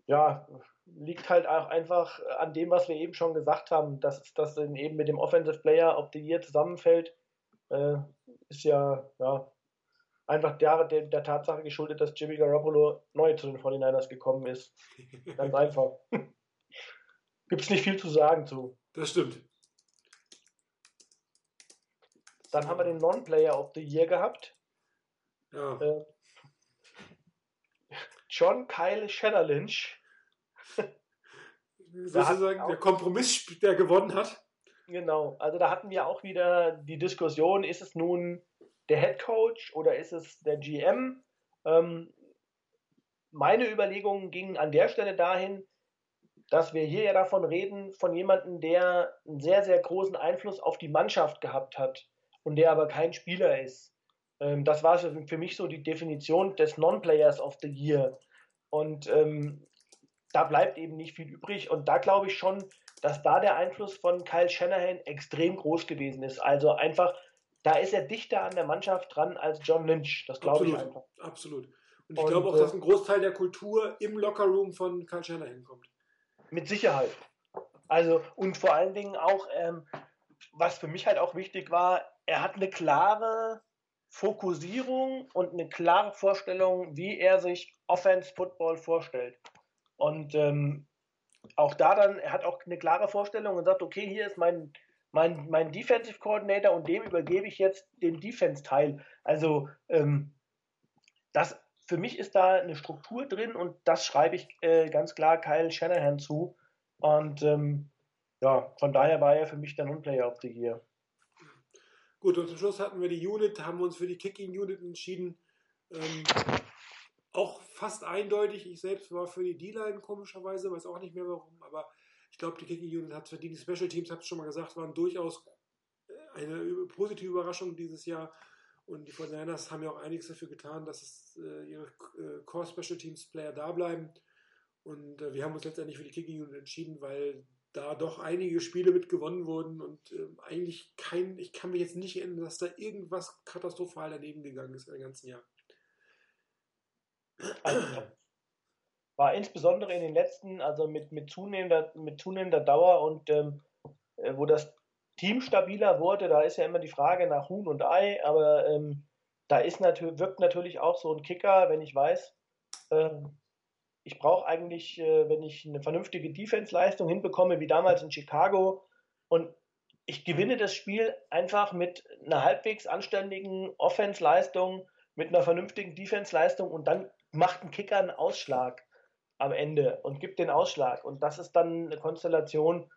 ja, liegt halt auch einfach an dem, was wir eben schon gesagt haben, dass das eben mit dem Offensive Player of the Year zusammenfällt. Äh, ist ja, ja einfach der, der Tatsache geschuldet, dass Jimmy Garoppolo neu zu den forty-niners gekommen ist. Ganz einfach. Gibt es nicht viel zu sagen zu. Das stimmt. Dann haben wir den Non-Player of the Year gehabt. Ja. Äh, John Kyle Shanahan. Sozusagen der Kompromiss, der gewonnen hat. Genau, also da hatten wir auch wieder die Diskussion, ist es nun der Head Coach oder ist es der G M? Ähm, meine Überlegungen gingen an der Stelle dahin, dass wir hier ja davon reden, von jemandem, der einen sehr, sehr großen Einfluss auf die Mannschaft gehabt hat. Und der aber kein Spieler ist. Das war für mich so die Definition des Non-Players of the Year. Und ähm, da bleibt eben nicht viel übrig. Und da glaube ich schon, dass da der Einfluss von Kyle Shanahan extrem groß gewesen ist. Also einfach, da ist er dichter an der Mannschaft dran als John Lynch. Das glaube ich einfach. Absolut. Und ich Und, glaube auch, dass ein Großteil der Kultur im Lockerroom von Kyle Shanahan kommt. Mit Sicherheit. Also, und vor allen Dingen auch, ähm, was für mich halt auch wichtig war, er hat eine klare Fokussierung und eine klare Vorstellung, wie er sich Offense-Football vorstellt. Und ähm, auch da dann, er hat auch eine klare Vorstellung und sagt, okay, hier ist mein, mein, mein Defensive Coordinator und dem übergebe ich jetzt den Defense-Teil. Also ähm, das, für mich ist da eine Struktur drin und das schreibe ich äh, ganz klar Kyle Shanahan zu. Und ähm, ja, von daher war er für mich der Non-Player of the Year. Gut, und zum Schluss hatten wir die Unit, haben uns für die Kicking-Unit entschieden. Ähm, auch fast eindeutig. Ich selbst war für die D-Line komischerweise, weiß auch nicht mehr warum, aber ich glaube, die Kicking-Unit hat es verdient. Die Special Teams, habe ich schon mal gesagt, waren durchaus eine positive Überraschung dieses Jahr. Und die forty-niners haben ja auch einiges dafür getan, dass es, äh, ihre äh, Core-Special Teams-Player da bleiben. Und äh, wir haben uns letztendlich für die Kicking-Unit entschieden, weil da doch einige Spiele mit gewonnen wurden und äh, eigentlich kein, ich kann mir jetzt nicht erinnern, dass da irgendwas katastrophal daneben gegangen ist im ganzen Jahr. Also, war insbesondere in den letzten, also mit, mit, zunehmender, mit zunehmender Dauer und ähm, wo das Team stabiler wurde, da ist ja immer die Frage nach Huhn und Ei, aber ähm, da ist natür- wirkt natürlich auch so ein Kicker, wenn ich weiß, ähm, ich brauche eigentlich, wenn ich eine vernünftige Defense-Leistung hinbekomme, wie damals in Chicago, und ich gewinne das Spiel einfach mit einer halbwegs anständigen Offense-Leistung, mit einer vernünftigen Defense-Leistung und dann macht ein Kicker einen Ausschlag am Ende und gibt den Ausschlag. Und das ist dann eine Konstellation,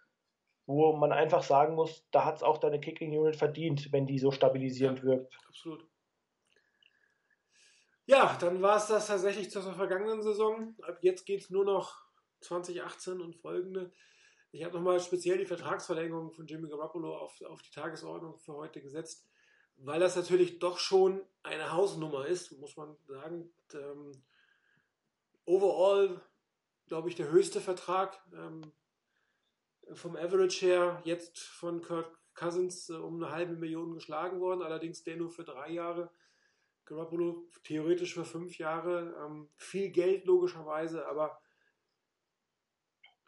wo man einfach sagen muss, da hat es auch deine Kicking-Unit verdient, wenn die so stabilisierend wirkt. Absolut. Ja, dann war es das tatsächlich zur vergangenen Saison. Ab jetzt geht es nur noch zwanzig achtzehn und folgende. Ich habe nochmal speziell die Vertragsverlängerung von Jimmy Garoppolo auf, auf die Tagesordnung für heute gesetzt, weil das natürlich doch schon eine Hausnummer ist, muss man sagen. Ähm, overall, glaube ich, der höchste Vertrag ähm, vom Average her, jetzt von Kirk Cousins äh, um eine halbe Million geschlagen worden, allerdings der nur für drei Jahre. Garoppolo theoretisch für fünf Jahre, ähm, viel Geld logischerweise, aber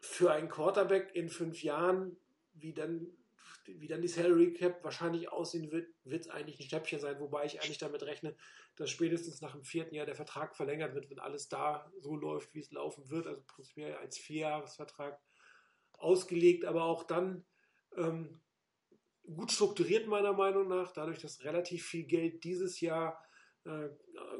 für einen Quarterback in fünf Jahren, wie dann, wie dann die Salary Cap wahrscheinlich aussehen wird, wird es eigentlich ein Schnäppchen sein, wobei ich eigentlich damit rechne, dass spätestens nach dem vierten Jahr der Vertrag verlängert wird, wenn alles da so läuft, wie es laufen wird, also prinzipiell als Vierjahresvertrag ausgelegt, aber auch dann ähm, gut strukturiert meiner Meinung nach, dadurch, dass relativ viel Geld dieses Jahr äh,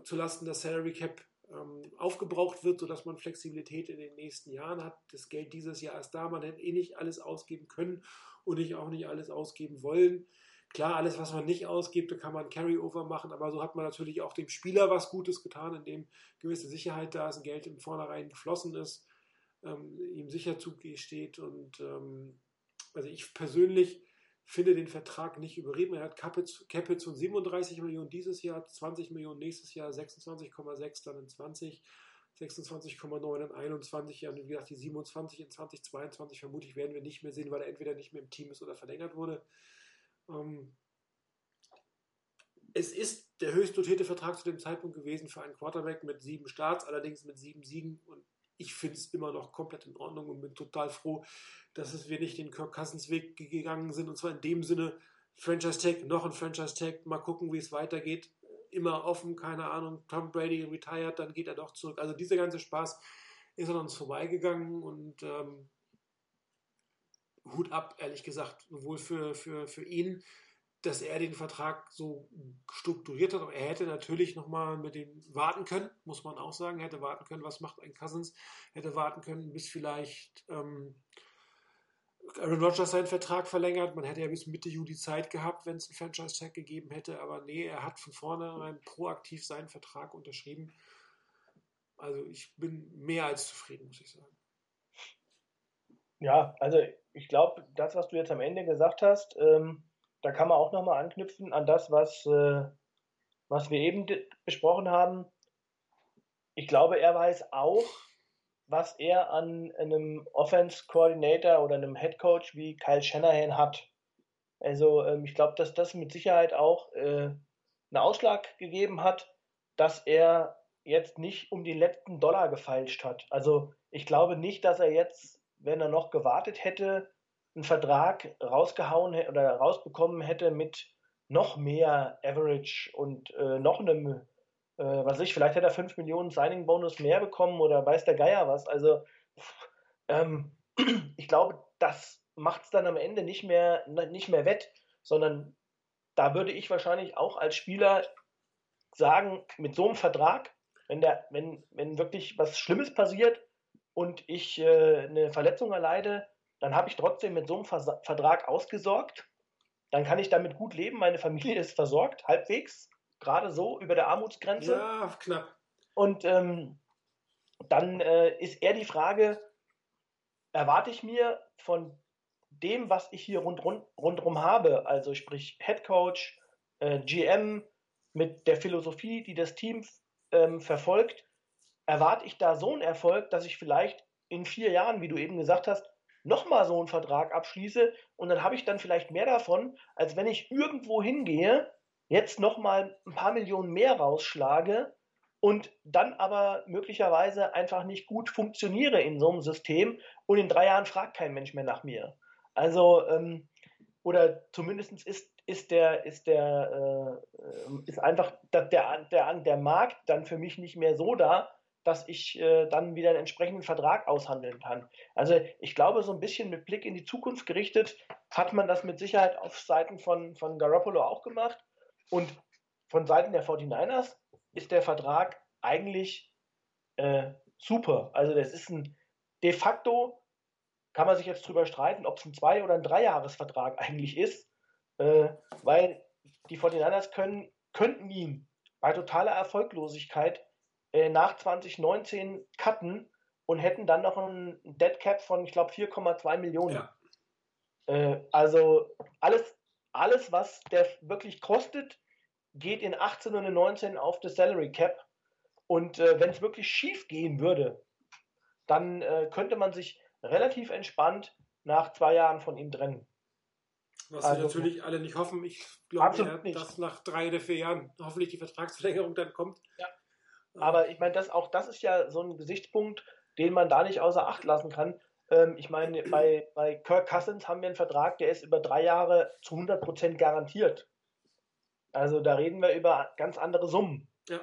zulasten der Salary Cap ähm, aufgebraucht wird, sodass man Flexibilität in den nächsten Jahren hat. Das Geld dieses Jahr ist da, man hätte eh nicht alles ausgeben können und ich auch nicht alles ausgeben wollen. Klar, alles, was man nicht ausgibt, da kann man Carryover machen, aber so hat man natürlich auch dem Spieler was Gutes getan, indem gewisse Sicherheit da ist, Geld im Vornherein geflossen ist, ähm, ihm sicher zusteht und ähm, also ich persönlich finde den Vertrag nicht überrieben. Er hat Capits von siebenunddreißig Millionen dieses Jahr, zwanzig Millionen nächstes Jahr, sechsundzwanzig Komma sechs dann in zwanzig, sechsundzwanzig Komma neun in einundzwanzig und wie gesagt die siebenundzwanzig in zwanzig zweiundzwanzig vermutlich werden wir nicht mehr sehen, weil er entweder nicht mehr im Team ist oder verlängert wurde. Ähm, es ist der höchst dotierte Vertrag zu dem Zeitpunkt gewesen für einen Quarterback mit sieben Starts, allerdings mit sieben Siegen und ich finde es immer noch komplett in Ordnung und bin total froh, dass wir nicht den Kirk Cousins Weg gegangen sind. Und zwar in dem Sinne, Franchise Tag, noch ein Franchise Tag, mal gucken, wie es weitergeht. Immer offen, keine Ahnung, Tom Brady retired, dann geht er doch zurück. Also dieser ganze Spaß ist an uns vorbeigegangen und ähm, Hut ab, ehrlich gesagt, sowohl für, für, für ihn, dass er den Vertrag so strukturiert hat. Er hätte natürlich nochmal mit dem warten können, muss man auch sagen. Er hätte warten können, was macht ein Cousins? Er hätte warten können, bis vielleicht ähm, Aaron Rodgers seinen Vertrag verlängert. Man hätte ja bis Mitte Juli Zeit gehabt, wenn es einen Franchise-Tag gegeben hätte. Aber nee, er hat von vornherein proaktiv seinen Vertrag unterschrieben. Also ich bin mehr als zufrieden, muss ich sagen. Ja, also ich glaube, das, was du jetzt am Ende gesagt hast, ähm da kann man auch nochmal anknüpfen an das, was, äh, was wir eben d- besprochen haben. Ich glaube, er weiß auch, was er an einem Offense-Coordinator oder einem Headcoach wie Kyle Shanahan hat. Also ähm, ich glaube, dass das mit Sicherheit auch äh, einen Ausschlag gegeben hat, dass er jetzt nicht um den letzten Dollar gefeilscht hat. Also ich glaube nicht, dass er jetzt, wenn er noch gewartet hätte, einen Vertrag rausgehauen oder rausbekommen hätte mit noch mehr Average und äh, noch einem, äh, was weiß ich, vielleicht hätte er fünf Millionen Signing-Bonus mehr bekommen oder weiß der Geier was. Also ähm, ich glaube, das macht es dann am Ende nicht mehr, nicht mehr wett, sondern da würde ich wahrscheinlich auch als Spieler sagen, mit so einem Vertrag, wenn, der, wenn, wenn wirklich was Schlimmes passiert und ich äh, eine Verletzung erleide, dann habe ich trotzdem mit so einem Vers- Vertrag ausgesorgt. Dann kann ich damit gut leben. Meine Familie ist versorgt, halbwegs, gerade so über der Armutsgrenze. Ja, knapp. Und ähm, dann äh, ist eher die Frage, erwarte ich mir von dem, was ich hier rund, rund, rundherum habe, also sprich Headcoach, äh, G M, mit der Philosophie, die das Team ähm, verfolgt, erwarte ich da so einen Erfolg, dass ich vielleicht in vier Jahren, wie du eben gesagt hast, nochmal so einen Vertrag abschließe und dann habe ich dann vielleicht mehr davon, als wenn ich irgendwo hingehe, jetzt nochmal ein paar Millionen mehr rausschlage und dann aber möglicherweise einfach nicht gut funktioniere in so einem System und in drei Jahren fragt kein Mensch mehr nach mir. Also, ähm, oder zumindest ist, ist der, ist der, äh, ist einfach der, der, der Markt dann für mich nicht mehr so da, dass ich äh, dann wieder einen entsprechenden Vertrag aushandeln kann. Also ich glaube, so ein bisschen mit Blick in die Zukunft gerichtet, hat man das mit Sicherheit auf Seiten von, von Garoppolo auch gemacht. Und von Seiten der forty-niners ist der Vertrag eigentlich äh, super. Also das ist ein de facto, kann man sich jetzt drüber streiten, ob es ein Zwei- oder ein Dreijahresvertrag eigentlich ist, äh, weil die forty-niners können, könnten ihn bei totaler Erfolglosigkeit nach zwanzig neunzehn cutten und hätten dann noch einen Deadcap von, ich glaube, vier Komma zwei Millionen. Ja. Äh, also alles, alles, was der wirklich kostet, geht in achtzehn und in neunzehn auf das Salary Cap. Und äh, wenn es wirklich schief gehen würde, dann äh, könnte man sich relativ entspannt nach zwei Jahren von ihm trennen. Was also, wir natürlich alle nicht hoffen. Ich glaube, nicht. dass nach drei oder vier Jahren hoffentlich die Vertragsverlängerung dann kommt. Ja. Aber ich meine, das, auch das ist ja so ein Gesichtspunkt, den man da nicht außer Acht lassen kann. Ähm, ich meine, bei, bei Kirk Cousins haben wir einen Vertrag, der ist über drei Jahre zu hundert Prozent garantiert. Also da reden wir über ganz andere Summen. Ja.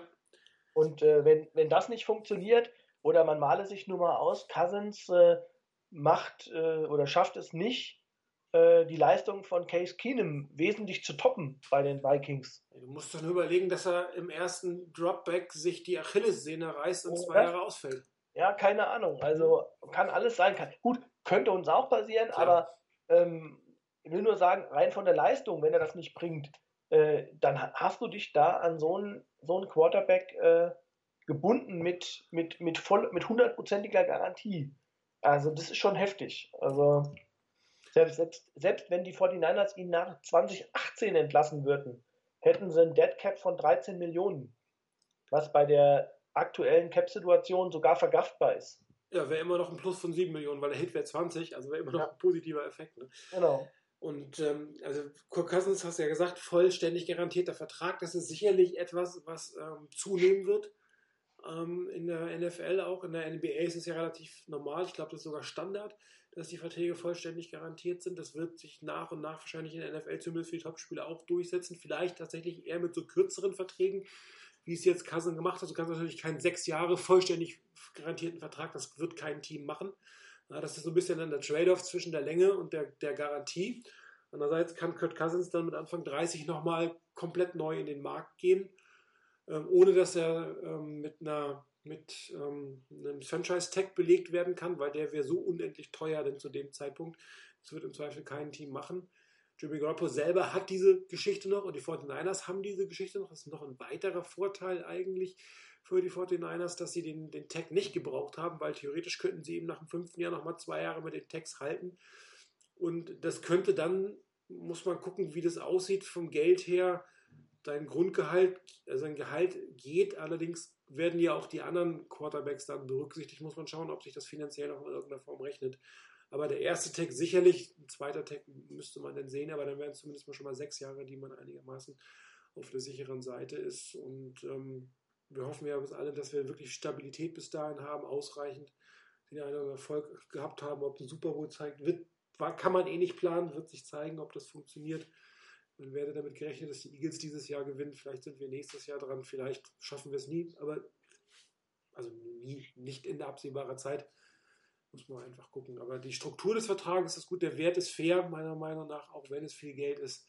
Und äh, wenn, wenn das nicht funktioniert, oder man male sich nur mal aus, Cousins äh, macht äh, oder schafft es nicht, äh, die Leistung von Case Keenum wesentlich zu toppen bei den Vikings. Du musst doch nur überlegen, dass er im ersten Dropback sich die Achillessehne reißt und oh, zwei Jahre ausfällt. Ja, keine Ahnung. Also kann alles sein. Kann, gut, könnte uns auch passieren, ja. aber ähm, ich will nur sagen, rein von der Leistung, wenn er das nicht bringt, äh, dann hast du dich da an so einen so Quarterback äh, gebunden mit, mit, mit, voll, mit hundertprozentiger Garantie. Also das ist schon heftig. Also selbst, selbst, selbst wenn die forty-niners ihn nach zwanzig achtzehn entlassen würden, hätten sie einen Deadcap von dreizehn Millionen, was bei der aktuellen Cap-Situation sogar verkraftbar ist. Ja, wäre immer noch ein Plus von sieben Millionen, weil der Hit wäre zwanzig, also wäre immer noch ja. ein positiver Effekt. Ne? Genau. Und ähm, also Kirk Cousins, hast du ja gesagt, vollständig garantierter Vertrag. Das ist sicherlich etwas, was ähm, zunehmen wird. In der N F L auch, in der N B A ist es ja relativ normal, ich glaube, das ist sogar Standard, dass die Verträge vollständig garantiert sind. Das wird sich nach und nach wahrscheinlich in der N F L zumindest für die Topspieler auch durchsetzen, vielleicht tatsächlich eher mit so kürzeren Verträgen, wie es jetzt Cousins gemacht hat. Du kannst natürlich keinen sechs Jahre vollständig garantierten Vertrag, das wird kein Team machen. Das ist so ein bisschen dann der Trade-off zwischen der Länge und der, der Garantie. Andererseits kann Kirk Cousins dann mit Anfang dreißig nochmal komplett neu in den Markt gehen, ohne dass er ähm, mit, einer, mit ähm, einem Franchise-Tag belegt werden kann, weil der wäre so unendlich teuer denn zu dem Zeitpunkt. Das wird im Zweifel kein Team machen. Jimmy Garoppolo selber hat diese Geschichte noch und die forty-niners haben diese Geschichte noch. Das ist noch ein weiterer Vorteil eigentlich für die forty-niners, dass sie den, den Tag nicht gebraucht haben, weil theoretisch könnten sie eben nach dem fünften Jahr nochmal zwei Jahre mit den Tags halten. Und das könnte dann, muss man gucken, wie das aussieht vom Geld her, sein Grundgehalt, also sein Gehalt geht, allerdings werden ja auch die anderen Quarterbacks dann berücksichtigt, muss man schauen, ob sich das finanziell noch in irgendeiner Form rechnet. Aber der erste Tag sicherlich, ein zweiter Tag müsste man dann sehen, aber dann wären es zumindest mal schon mal sechs Jahre, die man einigermaßen auf der sicheren Seite ist. Und ähm, wir hoffen ja bis alle, dass wir wirklich Stabilität bis dahin haben, ausreichend den einen Erfolg gehabt haben, ob ein Super Bowl zeigt, wird, kann man eh nicht planen, wird sich zeigen, ob das funktioniert. Man werde damit gerechnet, dass die Eagles dieses Jahr gewinnen. Vielleicht sind wir nächstes Jahr dran. Vielleicht schaffen wir es nie. Aber also nie, nicht in der absehbaren Zeit. Muss man einfach gucken. Aber die Struktur des Vertrages ist gut. Der Wert ist fair, meiner Meinung nach, auch wenn es viel Geld ist.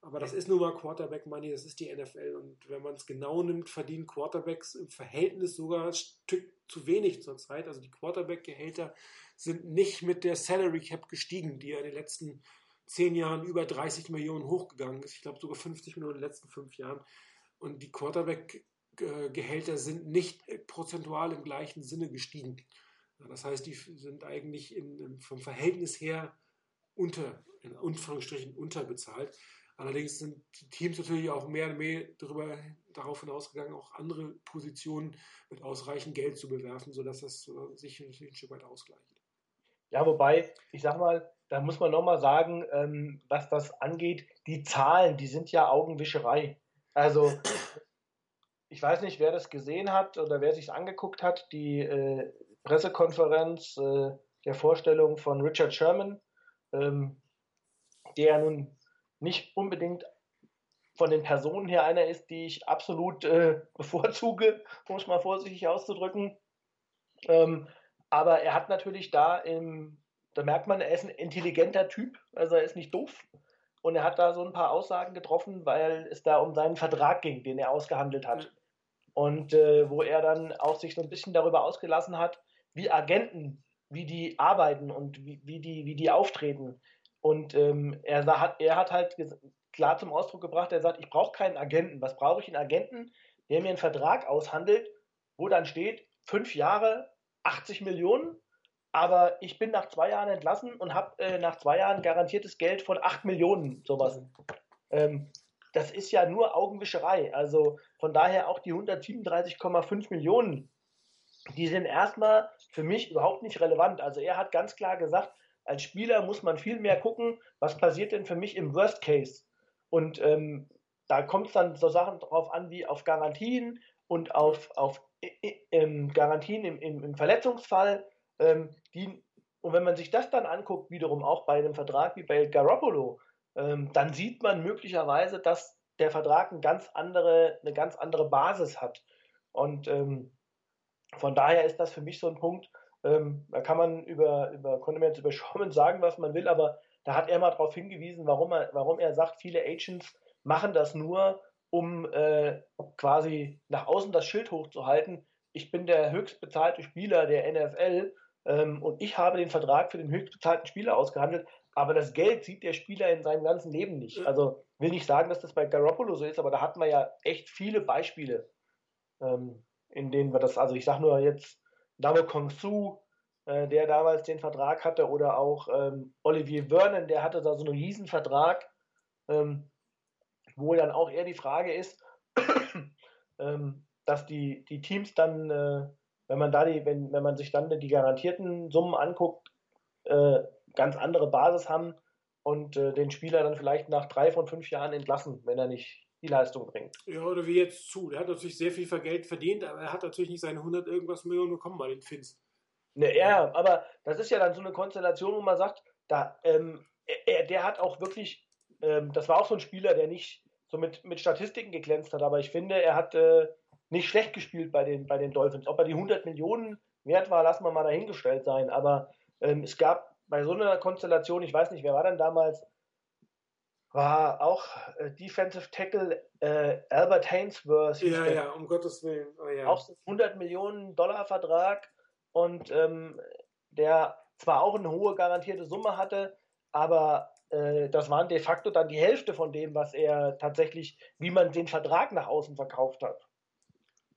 Aber das ist nun mal Quarterback-Money. Das ist die N F L. Und wenn man es genau nimmt, verdienen Quarterbacks im Verhältnis sogar ein Stück zu wenig zurzeit. Also die Quarterback-Gehälter sind nicht mit der Salary Cap gestiegen, die ja in den letzten zehn Jahren über dreißig Millionen hochgegangen ist. Ich glaube sogar fünfzig Millionen in den letzten fünf Jahren. Und die Quarterback-Gehälter sind nicht prozentual im gleichen Sinne gestiegen. Das heißt, die sind eigentlich in, vom Verhältnis her unter, in Anführungsstrichen unterbezahlt. Allerdings sind die Teams natürlich auch mehr und mehr darüber, darauf hinausgegangen, auch andere Positionen mit ausreichend Geld zu bewerfen, sodass das sich natürlich ein Stück weit ausgleicht. Ja, wobei, ich sag mal, da muss man nochmal sagen, ähm, was das angeht, die Zahlen, die sind ja Augenwischerei. Also, ich weiß nicht, wer das gesehen hat oder wer sich es angeguckt hat, die äh, Pressekonferenz äh, der Vorstellung von Richard Sherman, ähm, der nun nicht unbedingt von den Personen her einer ist, die ich absolut äh, bevorzuge, um es mal vorsichtig auszudrücken. Ähm, aber er hat natürlich da im Da merkt man, er ist ein intelligenter Typ, also er ist nicht doof. Und er hat da so ein paar Aussagen getroffen, weil es da um seinen Vertrag ging, den er ausgehandelt hat. Und äh, wo er dann auch sich so ein bisschen darüber ausgelassen hat, wie Agenten, wie die arbeiten und wie, wie, die, wie die auftreten. Und ähm, er, hat, er hat halt klar zum Ausdruck gebracht, er sagt, ich brauche keinen Agenten. Was brauche ich? Einen Agenten, der mir einen Vertrag aushandelt, wo dann steht, fünf Jahre achtzig Millionen, aber ich bin nach zwei Jahren entlassen und habe äh, nach zwei Jahren garantiertes Geld von acht Millionen, sowas. Ähm, das ist ja nur Augenwischerei. Also von daher auch die hundertsiebenunddreißig Komma fünf Millionen, die sind erstmal für mich überhaupt nicht relevant. Also er hat ganz klar gesagt, als Spieler muss man viel mehr gucken, was passiert denn für mich im Worst Case. Und ähm, da kommt es dann so Sachen drauf an wie auf Garantien und auf, auf äh, ähm, Garantien im, im, im Verletzungsfall. Ähm, die, und wenn man sich das dann anguckt, wiederum auch bei einem Vertrag wie bei Garoppolo, ähm, dann sieht man möglicherweise, dass der Vertrag eine ganz andere, eine ganz andere Basis hat. Und ähm, von daher ist das für mich so ein Punkt, ähm, da kann man über, über, konnte man jetzt über Sherman sagen, was man will, aber da hat er mal darauf hingewiesen, warum er, warum er sagt, viele Agents machen das nur, um äh, quasi nach außen das Schild hochzuhalten. Ich bin der höchstbezahlte Spieler der N F L ähm, und ich habe den Vertrag für den höchstbezahlten Spieler ausgehandelt, aber das Geld sieht der Spieler in seinem ganzen Leben nicht. Also will nicht sagen, dass das bei Garoppolo so ist, aber da hatten wir ja echt viele Beispiele, ähm, in denen wir das, also ich sage nur jetzt Damo Kong Su, äh, der damals den Vertrag hatte, oder auch ähm, Olivier Vernon, der hatte da so einen riesen Vertrag, ähm, wo dann auch eher die Frage ist, ähm, dass die, die Teams dann, äh, wenn man da die, wenn, wenn man sich dann die garantierten Summen anguckt, äh, ganz andere Basis haben und äh, den Spieler dann vielleicht nach drei von fünf Jahren entlassen, wenn er nicht die Leistung bringt. Ja, oder wie jetzt zu. Der hat natürlich sehr viel Geld verdient, aber er hat natürlich nicht seine hundert irgendwas Millionen bekommen bei den Finns. Ne, ja, aber das ist ja dann so eine Konstellation, wo man sagt, da, ähm, er, der hat auch wirklich, ähm, das war auch so ein Spieler, der nicht so mit, mit Statistiken geglänzt hat, aber ich finde, er hat äh, nicht schlecht gespielt bei den, bei den Dolphins. Ob er die hundert Millionen wert war, lassen wir mal dahingestellt sein. Aber ähm, es gab bei so einer Konstellation, ich weiß nicht, wer war denn damals, war auch äh, Defensive Tackle äh, Albert Hainsworth. Ja, ja, um Gottes Willen. Oh, ja. Auch hundert Millionen Dollar Vertrag und ähm, der zwar auch eine hohe garantierte Summe hatte, aber äh, das waren de facto dann die Hälfte von dem, was er tatsächlich, wie man den Vertrag nach außen verkauft hat.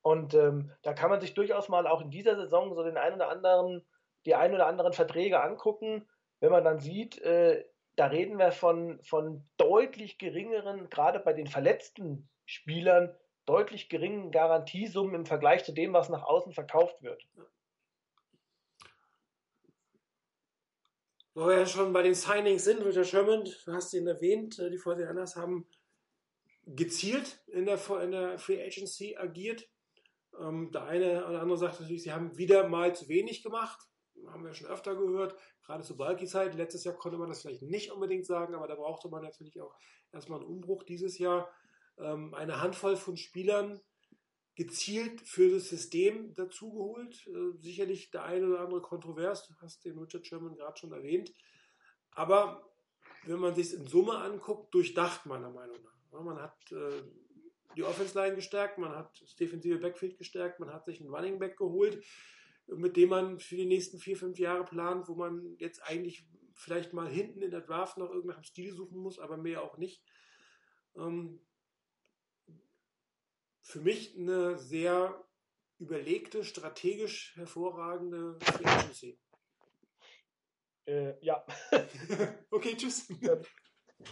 Und ähm, da kann man sich durchaus mal auch in dieser Saison so den einen oder anderen, die ein oder anderen Verträge angucken, wenn man dann sieht, äh, da reden wir von, von deutlich geringeren, gerade bei den verletzten Spielern, deutlich geringen Garantiesummen im Vergleich zu dem, was nach außen verkauft wird. Wo wir ja schon bei den Signings sind, Richard Sherman, du hast ihn erwähnt, die forty-niners haben gezielt in der, in der Free Agency agiert. Ähm, der eine oder andere sagt natürlich, sie haben wieder mal zu wenig gemacht. Haben wir schon öfter gehört, gerade zur Balki-Zeit. Letztes Jahr konnte man das vielleicht nicht unbedingt sagen, aber da brauchte man natürlich auch erstmal einen Umbruch dieses Jahr. Ähm, eine Handvoll von Spielern gezielt für das System dazugeholt. Äh, sicherlich der eine oder andere kontrovers, du hast den Richard Sherman gerade schon erwähnt. Aber wenn man sich es in Summe anguckt, durchdacht meiner Meinung nach. Man hat äh, die Offense-Line gestärkt, man hat das defensive Backfield gestärkt, man hat sich einen Running Back geholt, mit dem man für die nächsten vier, fünf Jahre plant, wo man jetzt eigentlich vielleicht mal hinten in der Draft noch irgendeinen Stil suchen muss, aber mehr auch nicht. Ähm, für mich eine sehr überlegte, strategisch hervorragende Agency. Äh, ja. Okay, tschüss. Ja.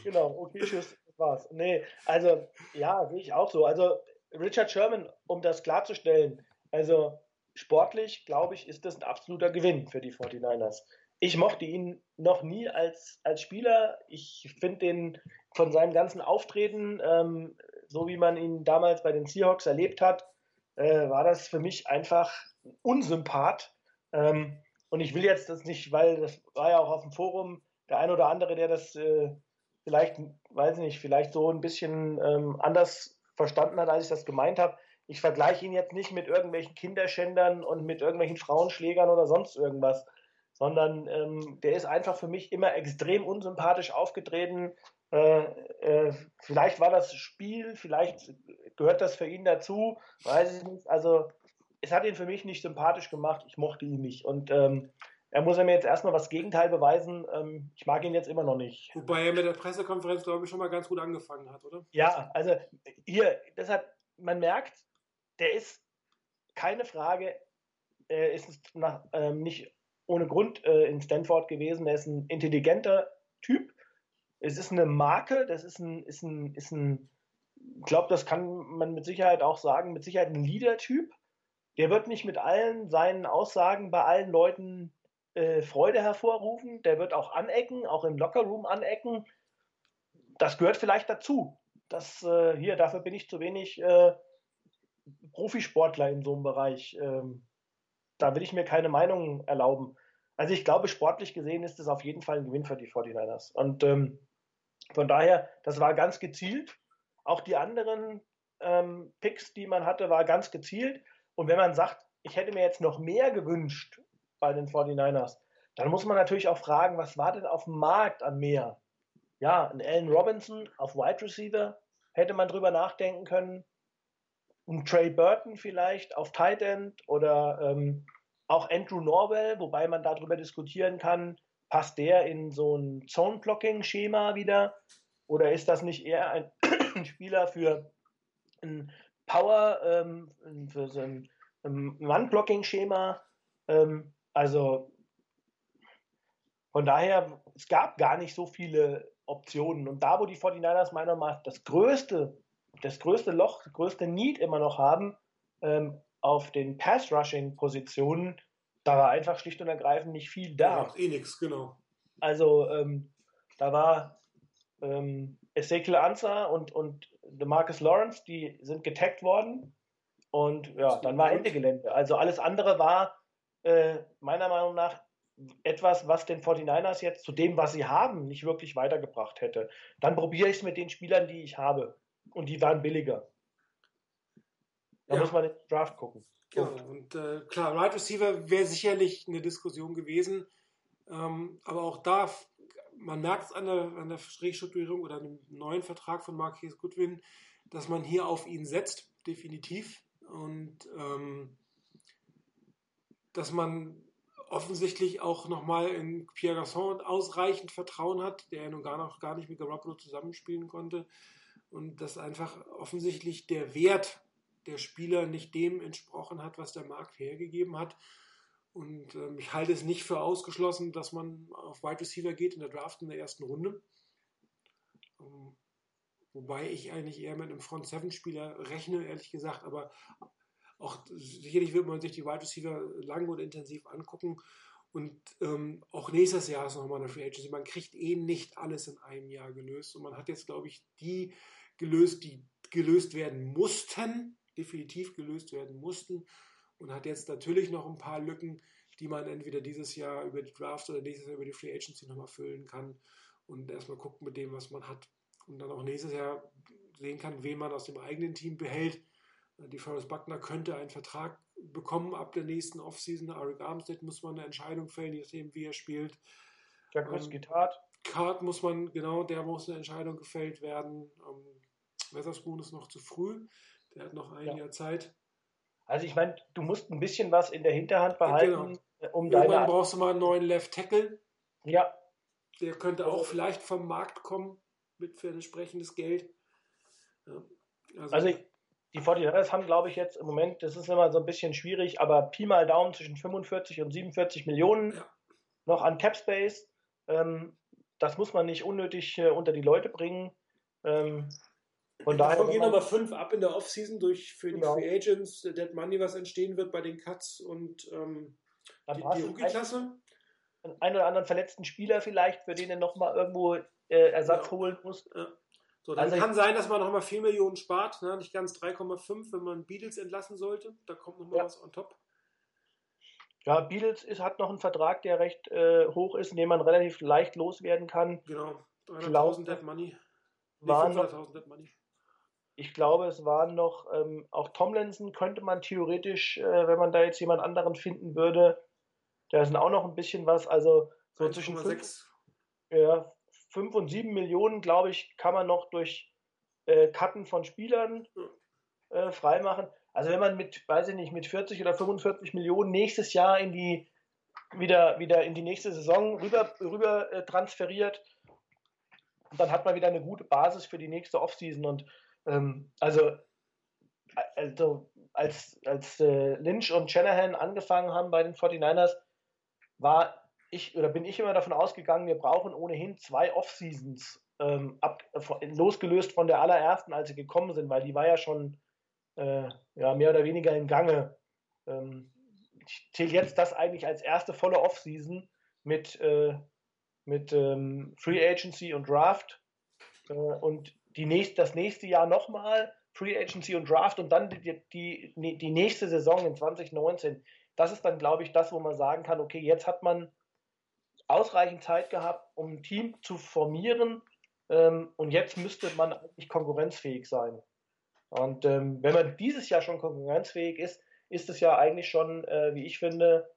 Genau, okay, tschüss. War's. Nee, also, ja, sehe ich auch so. Also, Richard Sherman, um das klarzustellen, also sportlich, glaube ich, ist das ein absoluter Gewinn für die forty-niners. Ich mochte ihn noch nie als, als Spieler. Ich finde den von seinem ganzen Auftreten, ähm, so wie man ihn damals bei den Seahawks erlebt hat, äh, war das für mich einfach unsympath. Ähm, und ich will jetzt das nicht, weil das war ja auch auf dem Forum der ein oder andere, der das äh, vielleicht, weiß ich nicht, vielleicht so ein bisschen ähm, anders verstanden hat, als ich das gemeint habe. Ich vergleiche ihn jetzt nicht mit irgendwelchen Kinderschändern und mit irgendwelchen Frauenschlägern oder sonst irgendwas, sondern ähm, der ist einfach für mich immer extrem unsympathisch aufgetreten. Äh, äh, vielleicht war das Spiel, vielleicht gehört das für ihn dazu, weiß ich nicht. Also es hat ihn für mich nicht sympathisch gemacht, ich mochte ihn nicht. Und ähm, er muss mir jetzt erstmal das Gegenteil beweisen. Ähm, ich mag ihn jetzt immer noch nicht. Wobei er mit der Pressekonferenz, glaube ich, schon mal ganz gut angefangen hat, oder? Ja, also hier, das hat, man merkt, der ist keine Frage er ist nach, ähm, nicht ohne Grund äh, in Stanford gewesen. Er ist ein intelligenter Typ. Es ist eine Marke, das ist ein, ist ein, ist ein, ich glaube, das kann man mit Sicherheit auch sagen, mit Sicherheit ein Leader-Typ. Der wird nicht mit allen seinen Aussagen bei allen Leuten äh, Freude hervorrufen. Der wird auch anecken, auch im Lockerroom anecken. Das gehört vielleicht dazu. Das, äh, hier, dafür bin ich zu wenig äh, Profisportler in so einem Bereich. Ähm, da will ich mir keine Meinung erlauben. Also ich glaube, sportlich gesehen ist es auf jeden Fall ein Gewinn für die forty-niners. Und ähm, von daher, das war ganz gezielt. Auch die anderen ähm, Picks, die man hatte, war ganz gezielt. Und wenn man sagt, ich hätte mir jetzt noch mehr gewünscht bei den forty-niners, dann muss man natürlich auch fragen, was war denn auf dem Markt an mehr? Ja, ein Allen Robinson auf Wide Receiver hätte man drüber nachdenken können. Ein Trey Burton vielleicht auf Tight End oder ähm, auch Andrew Norwell, wobei man darüber diskutieren kann, passt der in so ein Zone-Blocking-Schema wieder oder ist das nicht eher ein Spieler für ein Power, ähm, für so ein Run-Blocking-Schema? Ähm, also von daher, es gab gar nicht so viele Optionen. Und da, wo die forty-niners meiner Meinung nach das größte, das größte Loch, das größte Need immer noch haben, ähm, auf den Pass-Rushing-Positionen, da war einfach schlicht und ergreifend nicht viel da. Ja, eh nix, genau. Also ähm, da war ähm, Ezekiel Ansah und, und Demarcus Lawrence, die sind getaggt worden und ja, dann war Ende Gelände. Also alles andere war äh, meiner Meinung nach etwas, was den forty-niners jetzt zu dem, was sie haben, nicht wirklich weitergebracht hätte. Dann probiere ich es mit den Spielern, die ich habe und die waren billiger. Da ja. muss man den Draft gucken. Genau. Und äh, klar, Wide right Receiver wäre sicherlich eine Diskussion gewesen. Ähm, aber auch da, man merkt es an der, an der Restrukturierung oder dem neuen Vertrag von Marquise Goodwin, dass man hier auf ihn setzt, definitiv. Und ähm, dass man offensichtlich auch nochmal in Pierre Garçon ausreichend Vertrauen hat, der ja nun gar, noch, gar nicht mit Garoppolo zusammenspielen konnte. Und dass einfach offensichtlich der Wert der Spieler nicht dem entsprochen hat, was der Markt hergegeben hat. Und ähm, ich halte es nicht für ausgeschlossen, dass man auf Wide Receiver geht in der Draft in der ersten Runde. Ähm, wobei ich eigentlich eher mit einem Front-Seven-Spieler rechne, ehrlich gesagt. Aber auch sicherlich wird man sich die Wide Receiver lang und intensiv angucken. Und ähm, auch nächstes Jahr ist nochmal eine Free Agency. Man kriegt eh nicht alles in einem Jahr gelöst. Und man hat jetzt, glaube ich, die gelöst, die gelöst werden mussten, definitiv gelöst werden mussten und hat jetzt natürlich noch ein paar Lücken, die man entweder dieses Jahr über die Draft oder nächstes Jahr über die Free Agency nochmal füllen kann und erstmal guckt mit dem, was man hat und dann auch nächstes Jahr sehen kann, wen man aus dem eigenen Team behält. DeForest Buckner könnte einen Vertrag bekommen ab der nächsten Offseason. Eric Armstead muss man eine Entscheidung fällen, je nachdem, wie er spielt. Jaquiski Tartt. Tartt muss man, genau, der muss eine Entscheidung gefällt werden. Witherspoon ist noch zu früh. Der hat noch ein ja. Jahr Zeit. Also ich meine, du musst ein bisschen was in der Hinterhand behalten. Ja, genau. um Irgendwann deine brauchst du mal einen neuen Left Tackle. Ja. Der könnte auch vielleicht vom Markt kommen mit für entsprechendes Geld. Ja. Also, also die forty-niners haben, glaube ich, jetzt im Moment, das ist immer so ein bisschen schwierig, aber Pi mal Daumen zwischen fünfundvierzig und siebenundvierzig Millionen ja. noch an Cap Space. Ähm, das muss man nicht unnötig äh, unter die Leute bringen. Ähm, Und davon gehen nochmal fünf ab in der Offseason durch für genau. die Free Agents, Dead Money, was entstehen wird bei den Cuts und ähm, die, die Rookie-Klasse. Einen, einen oder anderen verletzten Spieler vielleicht, für den er nochmal irgendwo äh, Ersatz ja. holen muss. Ja. So, dann also kann ich, sein, dass man nochmal vier Millionen spart, ne? Nicht ganz drei Komma fünf, wenn man Beadles entlassen sollte. Da kommt nochmal ja. was on top. Ja, Beadles ist, hat noch einen Vertrag, der recht äh, hoch ist, den man relativ leicht loswerden kann. Genau, dreihunderttausend Dead Money. Nee, fünfhunderttausend Dead Money. Ich glaube, es waren noch, ähm, auch Tomlinson könnte man theoretisch, äh, wenn man da jetzt jemand anderen finden würde, da sind auch noch ein bisschen was, also so zwischen fünf und sieben Millionen, glaube ich, kann man noch durch äh, Cutten von Spielern äh, freimachen. Also wenn man mit, weiß ich nicht, mit vierzig oder fünfundvierzig Millionen nächstes Jahr in die, wieder, wieder in die nächste Saison rüber, rüber äh, transferiert, dann hat man wieder eine gute Basis für die nächste Offseason und also, also als, als äh, Lynch und Shanahan angefangen haben bei den forty-niners, war ich oder bin ich immer davon ausgegangen, wir brauchen ohnehin zwei Off-Seasons, ähm, ab, losgelöst von der allerersten, als sie gekommen sind, weil die war ja schon äh, ja, mehr oder weniger im Gange. Ähm, ich zähle jetzt das eigentlich als erste volle Off-Season mit, äh, mit ähm, Free Agency und Draft äh, und die nächst, das nächste Jahr nochmal Free Agency und Draft und dann die, die, die nächste Saison in zwanzig neunzehn. Das ist dann, glaube ich, das, wo man sagen kann, okay, jetzt hat man ausreichend Zeit gehabt, um ein Team zu formieren, ähm, und jetzt müsste man eigentlich konkurrenzfähig sein. Und ähm, wenn man dieses Jahr schon konkurrenzfähig ist, ist es ja eigentlich schon, äh, wie ich finde,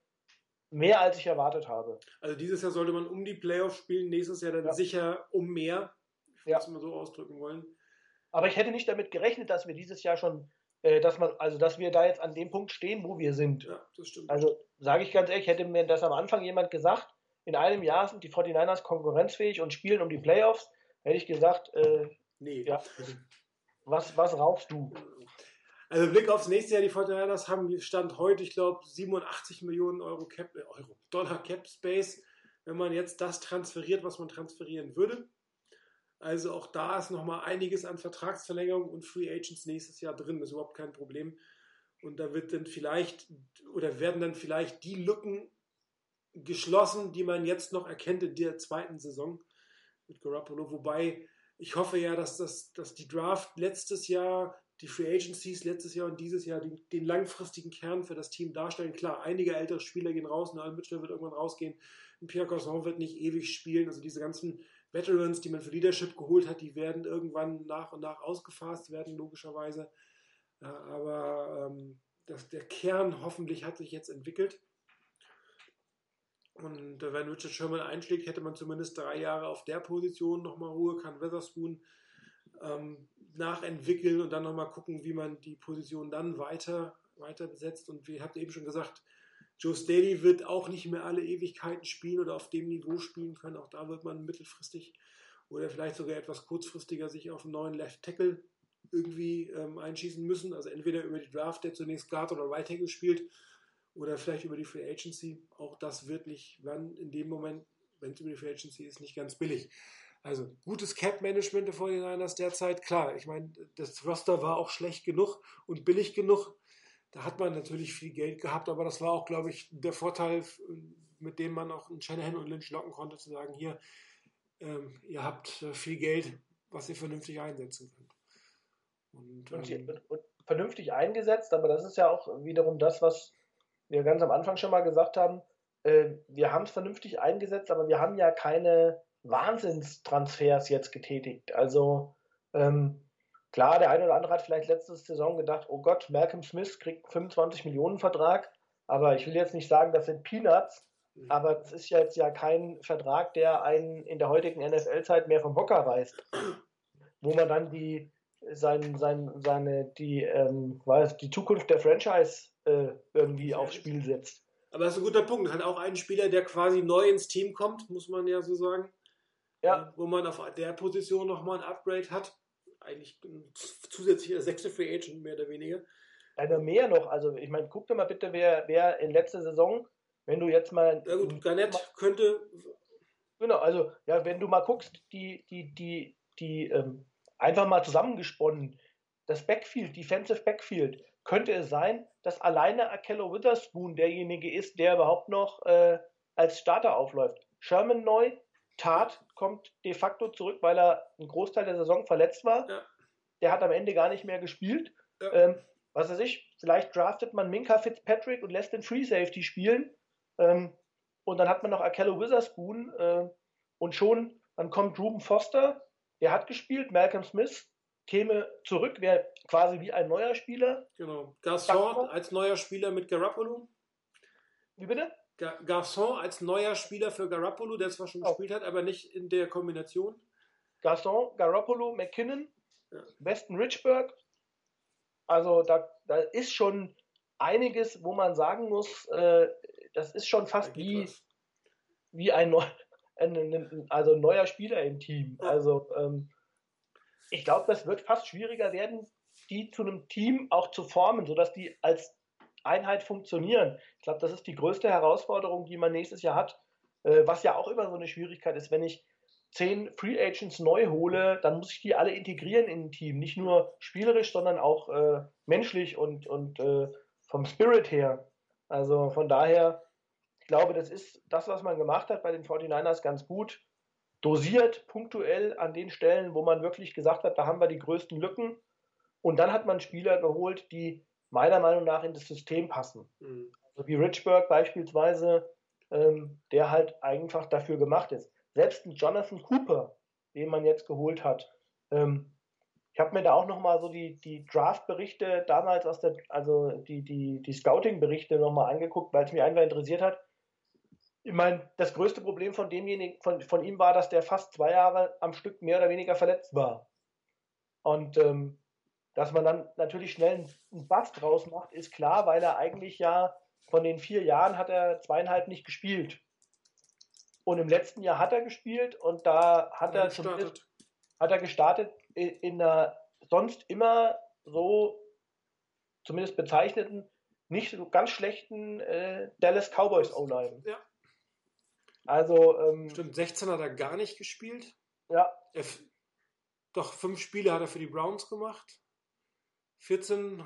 mehr als ich erwartet habe. Also dieses Jahr sollte man um die Playoffs spielen, nächstes Jahr dann ja. sicher um mehr. Ich würde es ja. mal so ausdrücken wollen. Aber ich hätte nicht damit gerechnet, dass wir dieses Jahr schon, äh, dass man, also dass wir da jetzt an dem Punkt stehen, wo wir sind. Ja, das stimmt. Also sage ich ganz ehrlich, hätte mir das am Anfang jemand gesagt, in einem Jahr sind die forty-niners konkurrenzfähig und spielen um die Playoffs, hätte ich gesagt, äh, nee. Ja, was, was rauchst du? Also Blick aufs nächste Jahr, die forty-niners haben Stand heute, ich glaube, siebenundachtzig Millionen Euro, Cap, äh, Euro Dollar Cap Space, wenn man jetzt das transferiert, was man transferieren würde. Also auch da ist nochmal einiges an Vertragsverlängerung und Free Agents nächstes Jahr drin, das ist überhaupt kein Problem. Und da wird dann vielleicht, oder werden dann vielleicht die Lücken geschlossen, die man jetzt noch erkennt in der zweiten Saison mit Garoppolo. Wobei ich hoffe ja, dass, das, dass die Draft letztes Jahr, die Free Agencies letztes Jahr und dieses Jahr den, den langfristigen Kern für das Team darstellen. Klar, einige ältere Spieler gehen raus, Nolan Mitchell wird irgendwann rausgehen, Pierre Garçon wird nicht ewig spielen, also diese ganzen Veterans, die man für Leadership geholt hat, die werden irgendwann nach und nach ausgefasst werden, logischerweise. Aber ähm, das, der Kern hoffentlich hat sich jetzt entwickelt. Und äh, wenn Richard Sherman einschlägt, hätte man zumindest drei Jahre auf der Position nochmal Ruhe, kann Witherspoon ähm, nachentwickeln und dann nochmal gucken, wie man die Position dann weiter, weiter besetzt. Und wie habt ihr eben schon gesagt, Joe Staley wird auch nicht mehr alle Ewigkeiten spielen oder auf dem Niveau spielen können. Auch da wird man mittelfristig oder vielleicht sogar etwas kurzfristiger sich auf einen neuen Left Tackle irgendwie ähm, einschießen müssen. Also entweder über die Draft, der zunächst Guard oder Right Tackle spielt, oder vielleicht über die Free Agency. Auch das wird nicht, wann in dem Moment, wenn es über die Free Agency ist, nicht ganz billig. Also gutes Cap-Management der forty-niners derzeit. Klar, ich meine, das Roster war auch schlecht genug und billig genug. Da hat man natürlich viel Geld gehabt, aber das war auch, glaube ich, der Vorteil, mit dem man auch Shanahan und Lynch locken konnte, zu sagen, hier, ähm, ihr habt viel Geld, was ihr vernünftig einsetzen könnt. Und, und, ähm, und, und vernünftig eingesetzt, aber das ist ja auch wiederum das, was wir ganz am Anfang schon mal gesagt haben, äh, wir haben es vernünftig eingesetzt, aber wir haben ja keine Wahnsinnstransfers jetzt getätigt. Also, ähm, klar, der eine oder andere hat vielleicht letzte Saison gedacht, oh Gott, Malcolm Smith kriegt fünfundzwanzig Millionen Vertrag, aber ich will jetzt nicht sagen, das sind Peanuts, aber das ist jetzt ja kein Vertrag, der einen in der heutigen N F L-Zeit mehr vom Hocker reißt, wo man dann die, sein, sein, seine, die, ähm, weiß, die Zukunft der Franchise äh, irgendwie aufs Spiel setzt. Aber das ist ein guter Punkt, hat auch einen Spieler, der quasi neu ins Team kommt, muss man ja so sagen, ja. Wo man auf der Position nochmal ein Upgrade hat. Eigentlich zusätzlich der sechste Free Agent, mehr oder weniger. Aber mehr noch, also ich meine, guck dir mal bitte, wer, wer in letzter Saison, wenn du jetzt mal... Ja gut, Garnett mal, könnte... Genau, also ja, wenn du mal guckst, die, die, die, die ähm, einfach mal zusammengesponnen, das Backfield, Defensive Backfield, könnte es sein, dass alleine Akello Witherspoon derjenige ist, der überhaupt noch äh, als Starter aufläuft. Sherman neu, Tartt kommt de facto zurück, weil er einen Großteil der Saison verletzt war. Ja. Der hat am Ende gar nicht mehr gespielt. Ja. Ähm, was weiß ich, vielleicht draftet man Minkah Fitzpatrick und lässt den Free Safety spielen. Ähm, und dann hat man noch Akello Witherspoon. Äh, und schon, dann kommt Ruben Foster. Der hat gespielt. Malcolm Smith käme zurück, wäre quasi wie ein neuer Spieler. Genau. Garçon als neuer Spieler mit Garoppolo. Wie bitte? Garçon als neuer Spieler für Garoppolo, der zwar schon oh. gespielt hat, aber nicht in der Kombination. Garçon, Garoppolo, McKinnon, ja. Weston Richburg. Also da, da ist schon einiges, wo man sagen muss, äh, das ist schon fast wie, wie ein, neu, ein, ein, also ein neuer Spieler im Team. Ja. Also ähm, ich glaube, das wird fast schwieriger werden, die zu einem Team auch zu formen, sodass die als Einheit funktionieren. Ich glaube, das ist die größte Herausforderung, die man nächstes Jahr hat, äh, was ja auch immer so eine Schwierigkeit ist. Wenn ich zehn Free Agents neu hole, dann muss ich die alle integrieren in ein Team, nicht nur spielerisch, sondern auch äh, menschlich und, und äh, vom Spirit her. Also von daher, ich glaube, das ist das, was man gemacht hat bei den forty-niners, ganz gut dosiert, punktuell an den Stellen, wo man wirklich gesagt hat, da haben wir die größten Lücken, und dann hat man Spieler geholt, die meiner Meinung nach in das System passen. Mhm. Also wie Richburg beispielsweise, ähm, der halt einfach dafür gemacht ist. Selbst ein Jonathan Cooper, den man jetzt geholt hat. Ähm, ich habe mir da auch nochmal so die, die Draft-Berichte damals aus der, also die, die, die Scouting-Berichte nochmal angeguckt, weil es mich einfach interessiert hat. Ich meine, das größte Problem von demjenigen, von, von ihm war, dass der fast zwei Jahre am Stück mehr oder weniger verletzt war. Und ähm, dass man dann natürlich schnell einen Bass draus macht, ist klar, weil er eigentlich ja von den vier Jahren hat er zweieinhalb nicht gespielt. Und im letzten Jahr hat er gespielt und da hat er gestartet. hat er gestartet in einer sonst immer so zumindest bezeichneten, nicht so ganz schlechten äh, Dallas Cowboys O-Line. Ja. Also, ähm, stimmt, sechzehn hat er gar nicht gespielt. Ja. Er f- Doch, fünf Spiele hat er für die Browns gemacht. vierzehn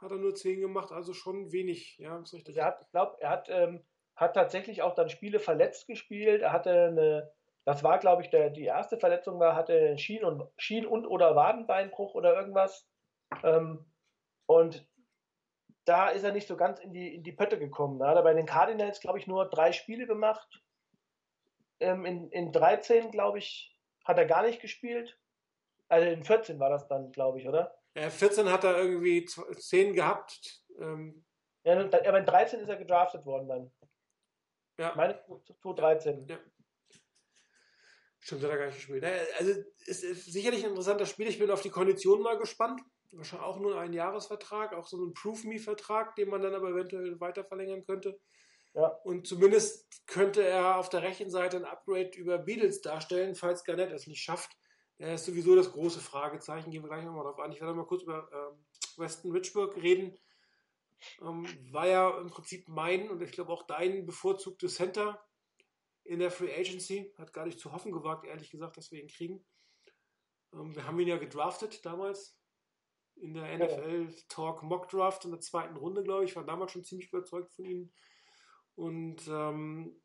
hat er nur zehn gemacht, also schon wenig. Ja, ist richtig. Er hat, ich glaube, er hat... Ähm, hat tatsächlich auch dann Spiele verletzt gespielt. Er hatte eine, das war, glaube ich, der, die erste Verletzung war, hatte Schien- und, Schien- und oder Wadenbeinbruch oder irgendwas. Ähm, und da ist er nicht so ganz in die, in die Pötte gekommen. Da hat er bei den Cardinals, glaube ich, nur drei Spiele gemacht. Ähm, in, in dreizehn, glaube ich, hat er gar nicht gespielt. Also in vierzehn war das dann, glaube ich, oder? Ja, vierzehn hat er irgendwie zehn gehabt. Ähm. Ja, aber in dreizehn ist er gedraftet worden dann. Ja. Meine zweitausenddreizehn. Ja. Stimmt, hat er gar nicht gespielt. Also, es ist sicherlich ein interessantes Spiel. Ich bin auf die Kondition mal gespannt. Wahrscheinlich auch nur ein Jahresvertrag, auch so ein Prove-Me-Vertrag, den man dann aber eventuell weiter verlängern könnte. Ja. Und zumindest könnte er auf der rechten Seite ein Upgrade über Beatles darstellen, falls Garnett es nicht schafft. Er ist sowieso das große Fragezeichen. Gehen wir gleich nochmal drauf an. Ich werde mal kurz über ähm, Weston Richburg reden. Ähm, war ja im Prinzip mein und ich glaube auch dein bevorzugtes Center in der Free Agency. Hat gar nicht zu hoffen gewagt, ehrlich gesagt, dass wir ihn kriegen. Ähm, wir haben ihn ja gedraftet damals in der N F L-Talk-Mock-Draft in der zweiten Runde, glaube ich. Ich war damals schon ziemlich überzeugt von ihm. Und ähm,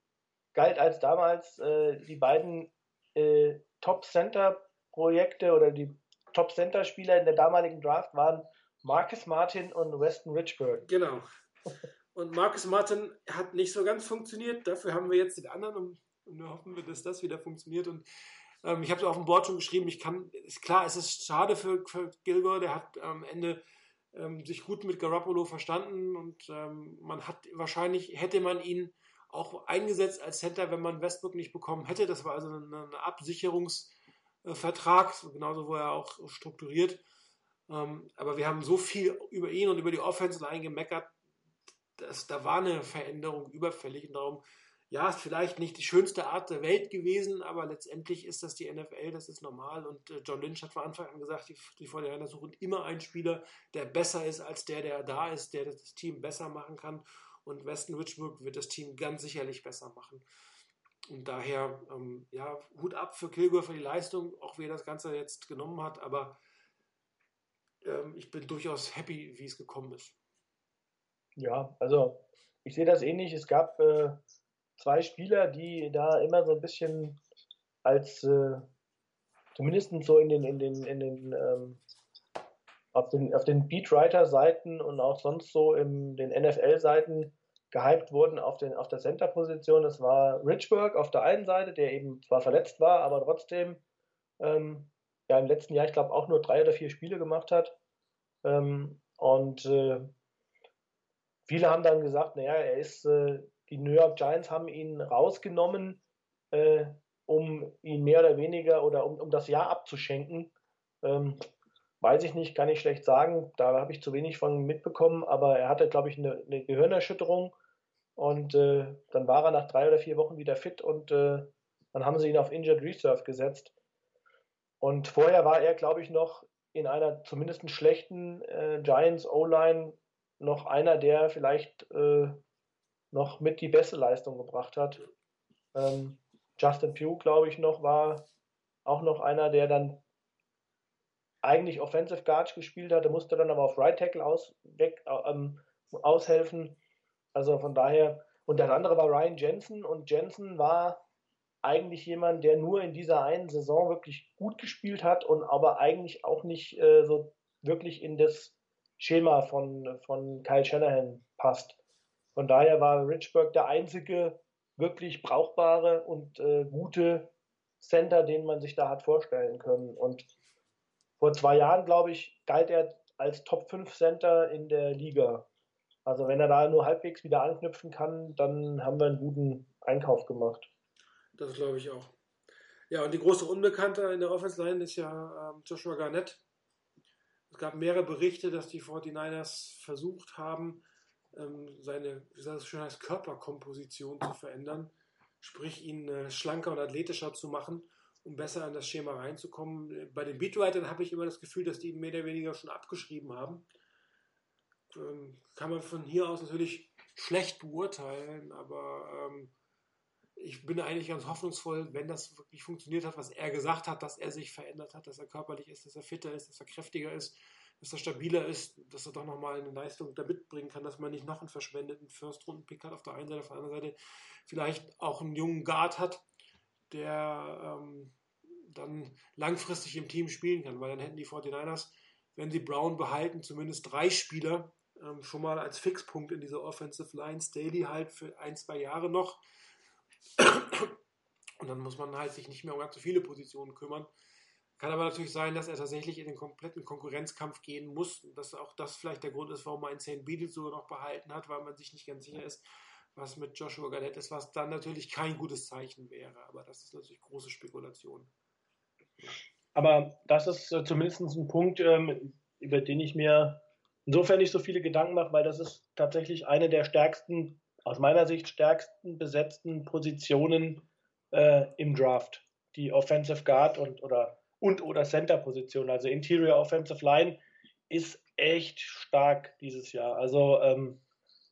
galt als damals äh, die beiden äh, Top-Center-Projekte oder die Top-Center-Spieler in der damaligen Draft waren Marcus Martin und Weston Richburg. Genau. Und Marcus Martin hat nicht so ganz funktioniert. Dafür haben wir jetzt den anderen und, und wir hoffen, dass das wieder funktioniert. Und ähm, ich habe es auf dem Board schon geschrieben. Ich kann, ist klar, es ist schade für, für Gilmore. Der hat am Ende ähm, sich gut mit Garoppolo verstanden und ähm, man hat wahrscheinlich hätte man ihn auch eingesetzt als Center, wenn man Westbrook nicht bekommen hätte. Das war also ein Absicherungsvertrag, genauso wo er auch strukturiert. Um, aber wir haben so viel über ihn und über die Offense eingemeckert, dass da war eine Veränderung überfällig. Und darum, ja, ist vielleicht nicht die schönste Art der Welt gewesen, aber letztendlich ist das die N F L, das ist normal. Und äh, John Lynch hat von Anfang an gesagt, die, die forty-niners suchen immer einen Spieler, der besser ist als der, der da ist, der das Team besser machen kann. Und Weston Richburg wird das Team ganz sicherlich besser machen. Und daher, ähm, ja, Hut ab für Kilgore, für die Leistung, auch wie er das Ganze jetzt genommen hat, aber ich bin durchaus happy, wie es gekommen ist. Ja, also ich sehe das ähnlich. Es gab äh, zwei Spieler, die da immer so ein bisschen als äh, zumindest so in den in den in den ähm, auf den auf den Beatwriter-Seiten und auch sonst so in den N F L-Seiten gehypt wurden auf den auf der Center-Position. Das war Richburg auf der einen Seite, der eben zwar verletzt war, aber trotzdem ähm, ja, im letzten Jahr, ich glaube, auch nur drei oder vier Spiele gemacht hat. Ähm, und äh, viele haben dann gesagt, naja, er ist, äh, die New York Giants haben ihn rausgenommen, äh, um ihn mehr oder weniger, oder um, um das Jahr abzuschenken. Ähm, weiß ich nicht, kann ich schlecht sagen, da habe ich zu wenig von mitbekommen, aber er hatte, glaube ich, eine, eine Gehirnerschütterung und äh, dann war er nach drei oder vier Wochen wieder fit und äh, dann haben sie ihn auf Injured Reserve gesetzt. Und vorher war er, glaube ich, noch in einer zumindest einen schlechten äh, Giants O-Line noch einer, der vielleicht äh, noch mit die beste Leistung gebracht hat. Ähm, Justin Pugh, glaube ich, noch war auch noch einer, der dann eigentlich Offensive Guard gespielt hatte, musste dann aber auf Right Tackle aus, weg, ähm, aushelfen. Also von daher, und das andere war Ryan Jensen, und Jensen war eigentlich jemand, der nur in dieser einen Saison wirklich gut gespielt hat und aber eigentlich auch nicht äh, so wirklich in das Schema von, von Kyle Shanahan passt. Von daher war Richburg der einzige wirklich brauchbare und äh, gute Center, den man sich da hat vorstellen können. Und vor zwei Jahren, glaube ich, galt er als Top fünf Center in der Liga. Also wenn er da nur halbwegs wieder anknüpfen kann, dann haben wir einen guten Einkauf gemacht. Das glaube ich auch. Ja, und die große Unbekannte in der Offense-Line ist ja ähm, Joshua Garnett. Es gab mehrere Berichte, dass die forty-niners versucht haben, ähm, seine, wie sagt es schön heißt, Körperkomposition zu verändern, sprich ihn äh, schlanker und athletischer zu machen, um besser in das Schema reinzukommen. Bei den Beatwritern habe ich immer das Gefühl, dass die ihn mehr oder weniger schon abgeschrieben haben. Ähm, kann man von hier aus natürlich schlecht beurteilen, aber ähm, ich bin eigentlich ganz hoffnungsvoll, wenn das wirklich funktioniert hat, was er gesagt hat, dass er sich verändert hat, dass er körperlich ist, dass er fitter ist, dass er kräftiger ist, dass er stabiler ist, dass er doch nochmal eine Leistung da mitbringen kann, dass man nicht noch einen verschwendeten First-Runden-Pick hat auf der einen Seite, auf der anderen Seite vielleicht auch einen jungen Guard hat, der ähm, dann langfristig im Team spielen kann, weil dann hätten die forty-niners, wenn sie Brown behalten, zumindest drei Spieler ähm, schon mal als Fixpunkt in dieser Offensive Line, Staley halt für ein, zwei Jahre noch. Und dann muss man halt sich nicht mehr um ganz so viele Positionen kümmern. Kann aber natürlich sein, dass er tatsächlich in den kompletten Konkurrenzkampf gehen muss. Und dass auch das vielleicht der Grund ist, warum man einen Zane Beadle sogar noch behalten hat, weil man sich nicht ganz sicher ist, was mit Joshua Garnett ist, was dann natürlich kein gutes Zeichen wäre. Aber das ist natürlich große Spekulation. Aber das ist äh, zumindest ein Punkt, ähm, über den ich mir insofern nicht so viele Gedanken mache, weil das ist tatsächlich eine der stärksten, aus meiner Sicht stärksten besetzten Positionen äh, im Draft. Die Offensive Guard und oder, und, oder Center-Position, also Interior Offensive Line, ist echt stark dieses Jahr. Also ähm,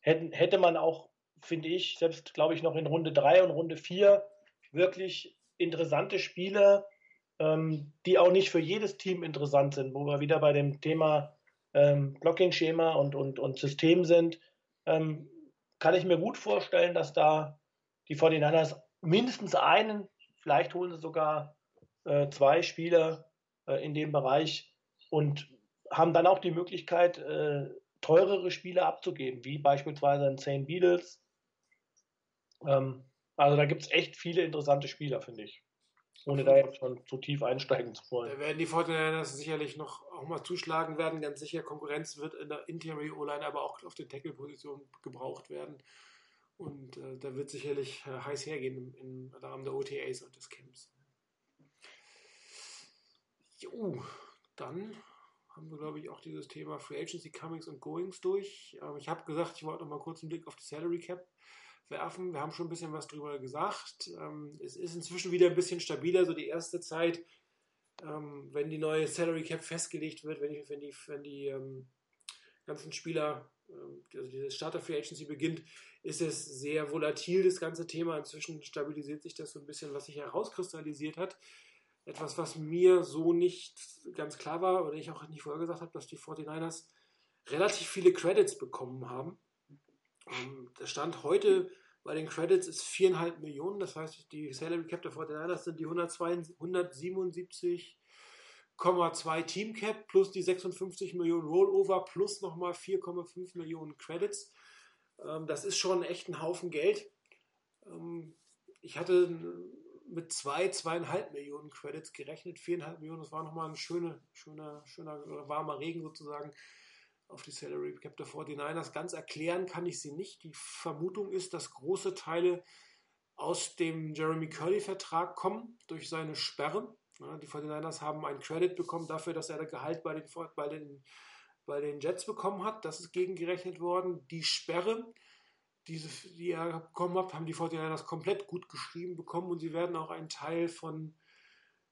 hätten, hätte man auch, finde ich, selbst glaube ich noch in Runde drei und Runde vier wirklich interessante Spieler, ähm, die auch nicht für jedes Team interessant sind, wo wir wieder bei dem Thema ähm, Blocking-Schema und, und, und System sind, ähm, kann ich mir gut vorstellen, dass da die forty-niners mindestens einen, vielleicht holen sie sogar äh, zwei Spieler äh, in dem Bereich und haben dann auch die Möglichkeit, äh, teurere Spieler abzugeben, wie beispielsweise ein Zane Beadle. Ähm, also da gibt es echt viele interessante Spieler, finde ich. Ohne da jetzt schon zu tief einsteigen zu wollen. Da werden die forty-niners sicherlich noch auch mal zuschlagen werden. Ganz sicher, Konkurrenz wird in der Interior O-Line, aber auch auf den Tackle-Positionen gebraucht werden. Und äh, da wird sicherlich äh, heiß hergehen im, im Rahmen der O T As und des Camps. Jo, dann haben wir, glaube ich, auch dieses Thema Free Agency Comings und Goings durch. Ähm, ich habe gesagt, ich wollte noch mal kurz einen Blick auf die Salary Cap werfen. Wir haben schon ein bisschen was drüber gesagt. Es ist inzwischen wieder ein bisschen stabiler, so die erste Zeit, wenn die neue Salary Cap festgelegt wird, wenn die, wenn die, wenn die ganzen Spieler, also diese Starter Free Agency beginnt, ist es sehr volatil, das ganze Thema. Inzwischen stabilisiert sich das so ein bisschen, was sich herauskristallisiert hat. Etwas, was mir so nicht ganz klar war oder ich auch nicht vorher gesagt habe, dass die forty-niners relativ viele Credits bekommen haben. Der Stand heute bei den Credits ist vier Komma fünf Millionen, das heißt, die Salary Cap der forty-niners sind die hundertsiebenundsiebzig Komma zwei Team Cap plus die sechsundfünfzig Millionen Rollover plus nochmal vier Komma fünf Millionen Credits. Das ist schon echt ein Haufen Geld. Ich hatte mit zwei, zweieinhalb Millionen Credits gerechnet, viereinhalb Millionen, das war nochmal ein schöner, schöner, schöner warmer Regen sozusagen auf die Salary Cap der forty-niners. Ganz erklären kann ich sie nicht. Die Vermutung ist, dass große Teile aus dem Jeremy Curley-Vertrag kommen durch seine Sperre. Die forty-niners haben einen Credit bekommen dafür, dass er das Gehalt bei den, bei den, bei den Jets bekommen hat. Das ist gegengerechnet worden. Die Sperre, die, die er bekommen hat, haben die forty-niners komplett gut geschrieben bekommen und sie werden auch einen Teil von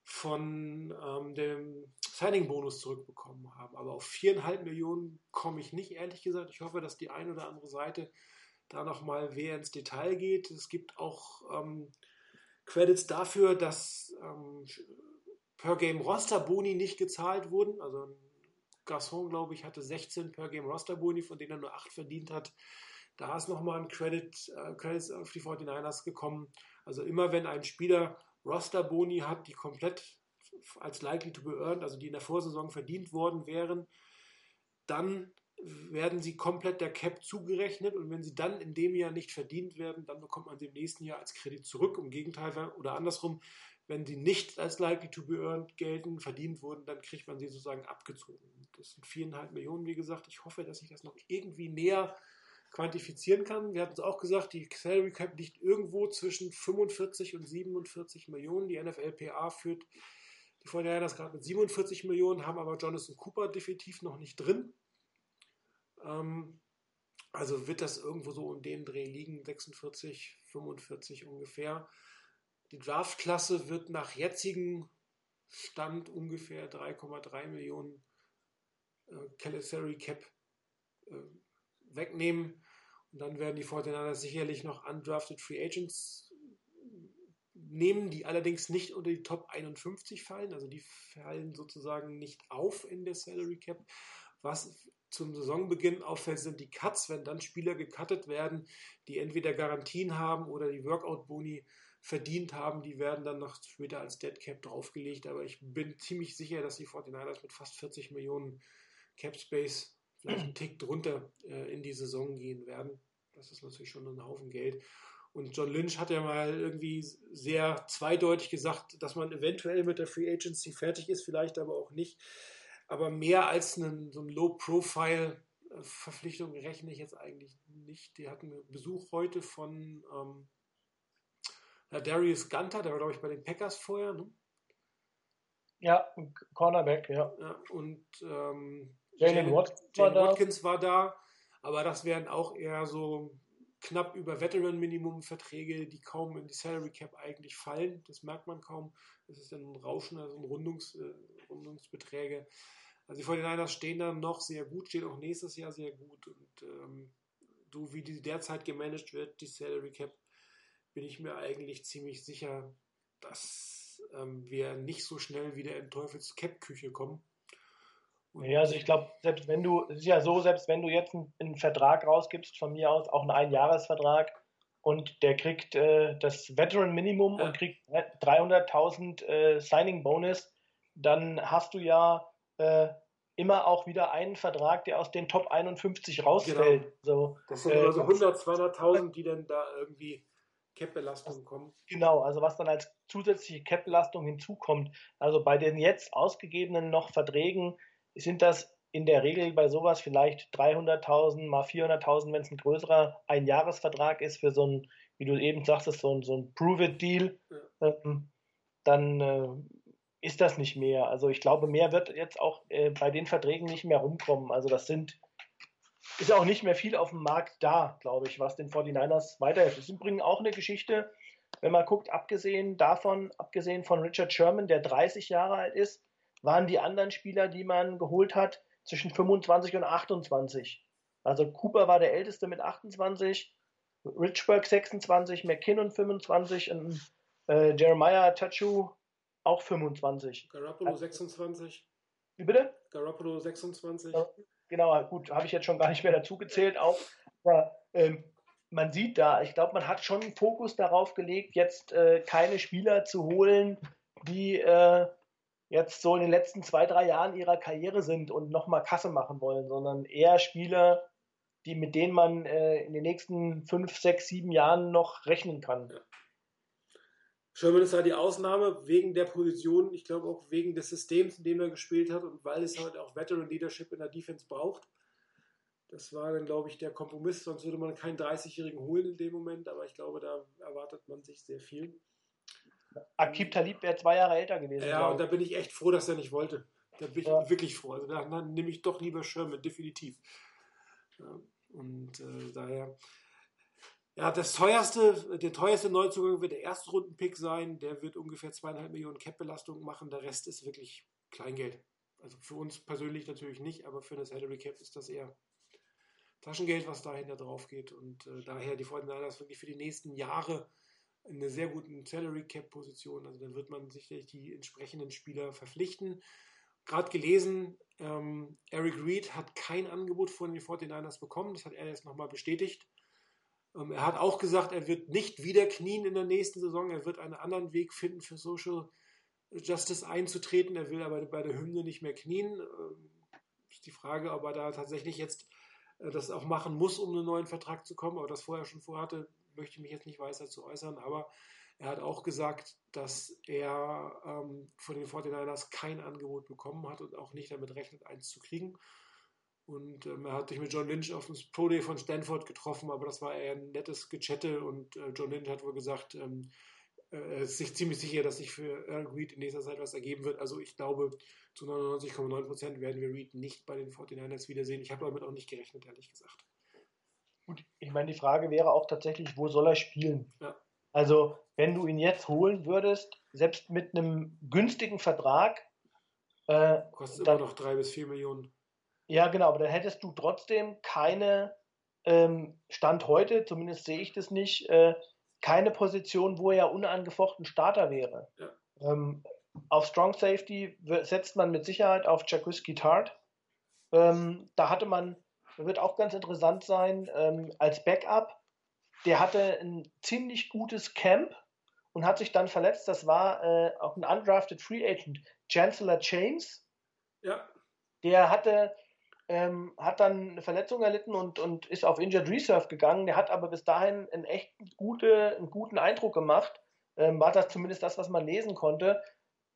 von ähm, dem Signing-Bonus zurückbekommen haben. Aber auf viereinhalb Millionen komme ich nicht, ehrlich gesagt. Ich hoffe, dass die eine oder andere Seite da nochmal wer ins Detail geht. Es gibt auch ähm, Credits dafür, dass ähm, per Game Roster Boni nicht gezahlt wurden. Also Garçon, glaube ich, hatte sechzehn per Game Roster Boni, von denen er nur acht verdient hat. Da ist nochmal ein Credit äh, Credits auf die forty-niners gekommen. Also immer wenn ein Spieler Roster-Boni hat, die komplett als likely to be earned, also die in der Vorsaison verdient worden wären, dann werden sie komplett der Cap zugerechnet, und wenn sie dann in dem Jahr nicht verdient werden, dann bekommt man sie im nächsten Jahr als Kredit zurück. Im Gegenteil, oder andersrum, wenn sie nicht als likely to be earned gelten, verdient wurden, dann kriegt man sie sozusagen abgezogen. Das sind viereinhalb Millionen, wie gesagt. Ich hoffe, dass ich das noch irgendwie näher quantifizieren kann. Wir hatten es auch gesagt, die Salary Cap liegt irgendwo zwischen fünfundvierzig und siebenundvierzig Millionen. Die N F L P A führt die forty-niners gerade mit siebenundvierzig Millionen, haben aber Jonathan Cooper definitiv noch nicht drin. Ähm, also wird das irgendwo so in dem Dreh liegen, sechsundvierzig, fünfundvierzig ungefähr. Die Draftklasse wird nach jetzigem Stand ungefähr drei Komma drei Millionen äh, Salary Cap äh, wegnehmen, und dann werden die forty-niners sicherlich noch undrafted Free Agents nehmen, die allerdings nicht unter die Top einundfünfzig fallen, also die fallen sozusagen nicht auf in der Salary Cap. Was zum Saisonbeginn auffällt, sind die Cuts, wenn dann Spieler gecuttet werden, die entweder Garantien haben oder die Workout-Boni verdient haben, die werden dann noch später als Dead Cap draufgelegt, aber ich bin ziemlich sicher, dass die forty-niners mit fast vierzig Millionen Cap Space vielleicht einen Tick drunter äh, in die Saison gehen werden. Das ist natürlich schon ein Haufen Geld. Und John Lynch hat ja mal irgendwie sehr zweideutig gesagt, dass man eventuell mit der Free Agency fertig ist, vielleicht aber auch nicht. Aber mehr als einen, so eine Low-Profile-Verpflichtung rechne ich jetzt eigentlich nicht. Die hatten Besuch heute von ähm, Darius Gunter, der war, glaube ich, bei den Packers vorher. Ne? Ja, Cornerback, ja. ja und ähm, Jalen Watkins, Watkins war da, aber das wären auch eher so knapp über Veteran-Minimum-Verträge, die kaum in die Salary Cap eigentlich fallen. Das merkt man kaum. Das ist dann ein Rauschen, also ein Rundungs, äh, Rundungsbeträge. Also die forty-niners stehen dann noch sehr gut, stehen auch nächstes Jahr sehr gut. Und ähm, so wie die derzeit gemanagt wird, die Salary Cap, bin ich mir eigentlich ziemlich sicher, dass ähm, wir nicht so schnell wieder in Teufels Cap-Küche kommen. Ja, also ich glaube, selbst wenn du, es ist ja so, selbst wenn du jetzt einen, einen Vertrag rausgibst, von mir aus auch einen Einjahresvertrag, und der kriegt äh, das Veteran Minimum ja. und kriegt dreihunderttausend äh, Signing Bonus, dann hast du ja äh, immer auch wieder einen Vertrag, der aus den Top einundfünfzig rausfällt. Genau. So, das sind äh, also hundert, zweihunderttausend, die dann da irgendwie Cap-Belastung kommen. Genau, also was dann als zusätzliche Cap-Belastung hinzukommt. Also bei den jetzt ausgegebenen noch Verträgen sind das in der Regel bei sowas vielleicht dreihunderttausend mal vierhunderttausend, wenn es ein größerer Einjahresvertrag ist für so ein, wie du eben sagtest, so ein, so ein Prove-It-Deal, ja. ähm, dann äh, ist das nicht mehr. Also ich glaube, mehr wird jetzt auch äh, bei den Verträgen nicht mehr rumkommen. Also das sind, ist auch nicht mehr viel auf dem Markt da, glaube ich, was den forty-niners weiterhilft. Das ist übrigens auch eine Geschichte, wenn man guckt, abgesehen davon, abgesehen von Richard Sherman, der dreißig Jahre alt ist, waren die anderen Spieler, die man geholt hat, zwischen fünfundzwanzig und achtundzwanzig. Also Cooper war der Älteste mit achtundzwanzig, Richburg sechsundzwanzig, McKinnon fünfundzwanzig und äh, Jeremiah Tachu auch fünfundzwanzig. Garoppolo also, sechsundzwanzig. Wie bitte? Garoppolo sechsundzwanzig. Genau, gut, habe ich jetzt schon gar nicht mehr dazu gezählt. Auch, aber, ähm, man sieht da, ich glaube, man hat schon einen Fokus darauf gelegt, jetzt äh, keine Spieler zu holen, die äh, jetzt so in den letzten zwei, drei Jahren ihrer Karriere sind und nochmal Kasse machen wollen, sondern eher Spieler, die, mit denen man äh, in den nächsten fünf, sechs, sieben Jahren noch rechnen kann. Ja. Sherman ist halt die Ausnahme wegen der Position, ich glaube auch wegen des Systems, in dem er gespielt hat, und weil es halt auch Veteran Leadership in der Defense braucht. Das war dann, glaube ich, der Kompromiss, sonst würde man keinen dreißigjährigen holen in dem Moment, aber ich glaube, da erwartet man sich sehr viel. Aqib Talib wäre zwei Jahre älter gewesen. Ja, und da bin ich echt froh, dass er nicht wollte. Da bin ich ja. wirklich froh. Also da nehme ich doch lieber Sherman, definitiv. Ja, und äh, daher Ja, das teuerste, der teuerste Neuzugang wird der Erstrundenpick sein. Der wird ungefähr zweieinhalb Millionen Cap-Belastung machen. Der Rest ist wirklich Kleingeld. Also für uns persönlich natürlich nicht, aber für eine Salary Cap ist das eher Taschengeld, was dahinter drauf geht. Und äh, daher die forty-niners wirklich für die nächsten Jahre in einer sehr guten Salary Cap Position. Also da wird man sicherlich die entsprechenden Spieler verpflichten. Gerade gelesen, ähm, Eric Reid hat kein Angebot von den forty-niners bekommen. Das hat er jetzt nochmal bestätigt. Er hat auch gesagt, er wird nicht wieder knien in der nächsten Saison. Er wird einen anderen Weg finden, für Social Justice einzutreten. Er will aber bei der Hymne nicht mehr knien. Ist die Frage, ob er da tatsächlich jetzt das auch machen muss, um einen neuen Vertrag zu kommen. Aber das vorher schon vorhatte, möchte ich mich jetzt nicht weiter zu äußern. Aber er hat auch gesagt, dass er von den forty-niners kein Angebot bekommen hat und auch nicht damit rechnet, eins zu kriegen. Und ähm, er hat sich mit John Lynch auf dem Pro Day von Stanford getroffen, aber das war eher ein nettes Gechette. Und äh, John Lynch hat wohl gesagt, ähm, äh, er ist sich ziemlich sicher, dass sich für Earl Reed in nächster Zeit was ergeben wird. Also ich glaube, zu neunundneunzig Komma neun Prozent werden wir Reed nicht bei den forty-niners wiedersehen. Ich habe damit auch nicht gerechnet, ehrlich gesagt. Gut, ich meine, die Frage wäre auch tatsächlich, wo soll er spielen? Ja. Also wenn du ihn jetzt holen würdest, selbst mit einem günstigen Vertrag... Äh, kostet dann immer noch drei bis vier Millionen. Ja, genau, aber dann hättest du trotzdem keine, ähm, Stand heute, zumindest sehe ich das nicht, äh, keine Position, wo er ja unangefochten Starter wäre. Ja. Ähm, auf Strong Safety setzt man mit Sicherheit auf Jaquiski Tartt. Ähm, da hatte man, wird auch ganz interessant sein, ähm, als Backup, der hatte ein ziemlich gutes Camp und hat sich dann verletzt. Das war äh, auch ein undrafted Free Agent, Chancellor James. Ja. Der hatte... Ähm, hat dann eine Verletzung erlitten und, und ist auf Injured Reserve gegangen. Der hat aber bis dahin einen echt gute, einen guten Eindruck gemacht. Ähm, war das zumindest das, was man lesen konnte.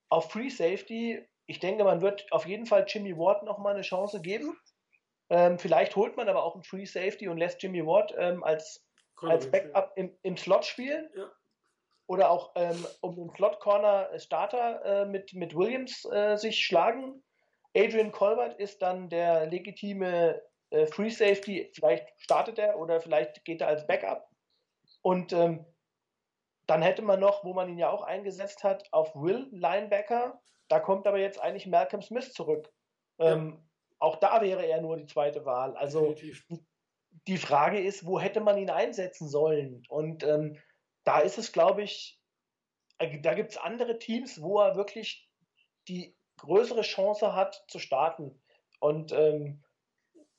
Auf Free Safety, ich denke, man wird auf jeden Fall Jimmy Ward nochmal eine Chance geben. Ähm, vielleicht holt man aber auch einen Free Safety und lässt Jimmy Ward ähm, als, als Backup im, im Slot spielen. Ja. Oder auch ähm, um den Slot-Corner Starter äh, mit, mit Williams äh, sich schlagen. Adrian Colbert ist dann der legitime äh, Free Safety. Vielleicht startet er oder vielleicht geht er als Backup. Und ähm, dann hätte man noch, wo man ihn ja auch eingesetzt hat, auf Will Linebacker. Da kommt aber jetzt eigentlich Malcolm Smith zurück. Ähm, ja. Auch da wäre er nur die zweite Wahl. Also die Frage ist, wo hätte man ihn einsetzen sollen? Und ähm, da ist es, glaube ich, da gibt es andere Teams, wo er wirklich die größere Chance hat, zu starten. Und ähm,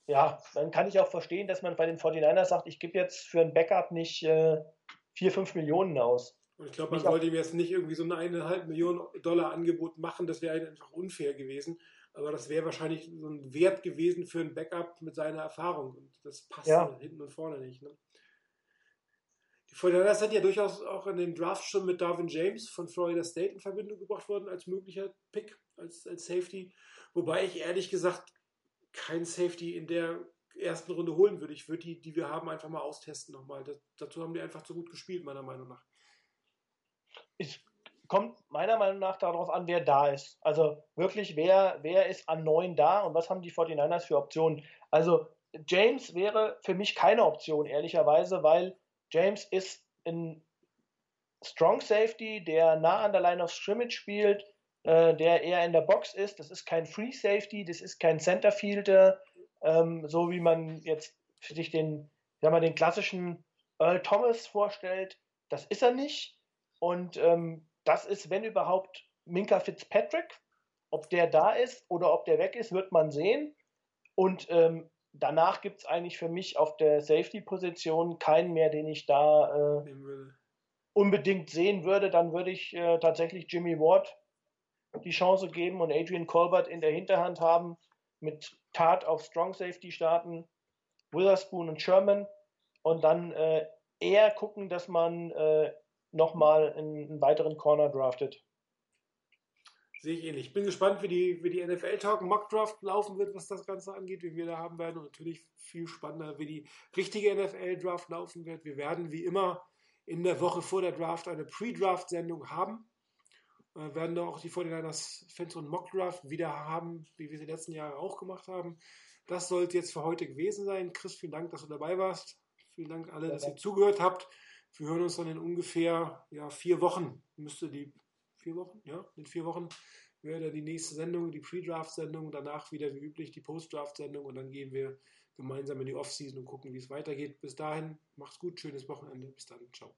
ja, dann kann ich auch verstehen, dass man bei den forty-niners sagt, ich gebe jetzt für ein Backup nicht äh, vier, fünf Millionen aus. Und ich glaube, man wollte ihm jetzt nicht irgendwie so eine eineinhalb Millionen Dollar Angebot machen, das wäre einfach unfair gewesen. Aber das wäre wahrscheinlich so ein Wert gewesen für ein Backup mit seiner Erfahrung. Und das passt ja hinten und vorne nicht. Ne? Die forty-niners sind ja durchaus auch in den Draft schon mit Darvin James von Florida State in Verbindung gebracht worden als möglicher Pick, als, als Safety. Wobei ich ehrlich gesagt keinen Safety in der ersten Runde holen würde. Ich würde die, die wir haben, einfach mal austesten nochmal. Das, dazu haben die einfach zu gut gespielt, meiner Meinung nach. Es kommt meiner Meinung nach darauf an, wer da ist. Also wirklich, wer, wer ist an neun da und was haben die forty-niners für Optionen? Also James wäre für mich keine Option, ehrlicherweise, weil James ist ein Strong Safety, der nah an der Line of Scrimmage spielt, äh, der eher in der Box ist. Das ist kein Free Safety, das ist kein Centerfielder, ähm, so wie man jetzt sich den, sagen wir, den klassischen Earl Thomas vorstellt. Das ist er nicht. Und ähm, das ist, wenn überhaupt, Minkah Fitzpatrick. Ob der da ist oder ob der weg ist, wird man sehen. Und ähm, danach gibt es eigentlich für mich auf der Safety-Position keinen mehr, den ich da äh, unbedingt sehen würde. Dann würde ich äh, tatsächlich Jimmy Ward die Chance geben und Adrian Colbert in der Hinterhand haben, mit Tartt auf Strong Safety starten, Witherspoon und Sherman und dann äh, eher gucken, dass man äh, nochmal einen, einen weiteren Corner draftet. Sehe ich ähnlich. Ich bin gespannt, wie die, wie die N F L-Talk-Mock-Draft laufen wird, was das Ganze angeht, wie wir da haben werden. Und natürlich viel spannender, wie die richtige N F L-Draft laufen wird. Wir werden wie immer in der Woche vor der Draft eine Pre-Draft-Sendung haben. Wir werden da auch die forty-niners Fans und Mock-Draft wieder haben, wie wir sie letzten Jahre auch gemacht haben. Das sollte jetzt für heute gewesen sein. Chris, vielen Dank, dass du dabei warst. Vielen Dank alle, dass ihr zugehört habt. Wir hören uns dann in ungefähr ja, vier Wochen. Müsste die vier Wochen? Ja, in vier Wochen wäre dann die nächste Sendung, die Pre-Draft-Sendung, danach wieder wie üblich die Post-Draft-Sendung und dann gehen wir gemeinsam in die Off-Season und gucken, wie es weitergeht. Bis dahin, macht's gut, schönes Wochenende. Bis dann, ciao.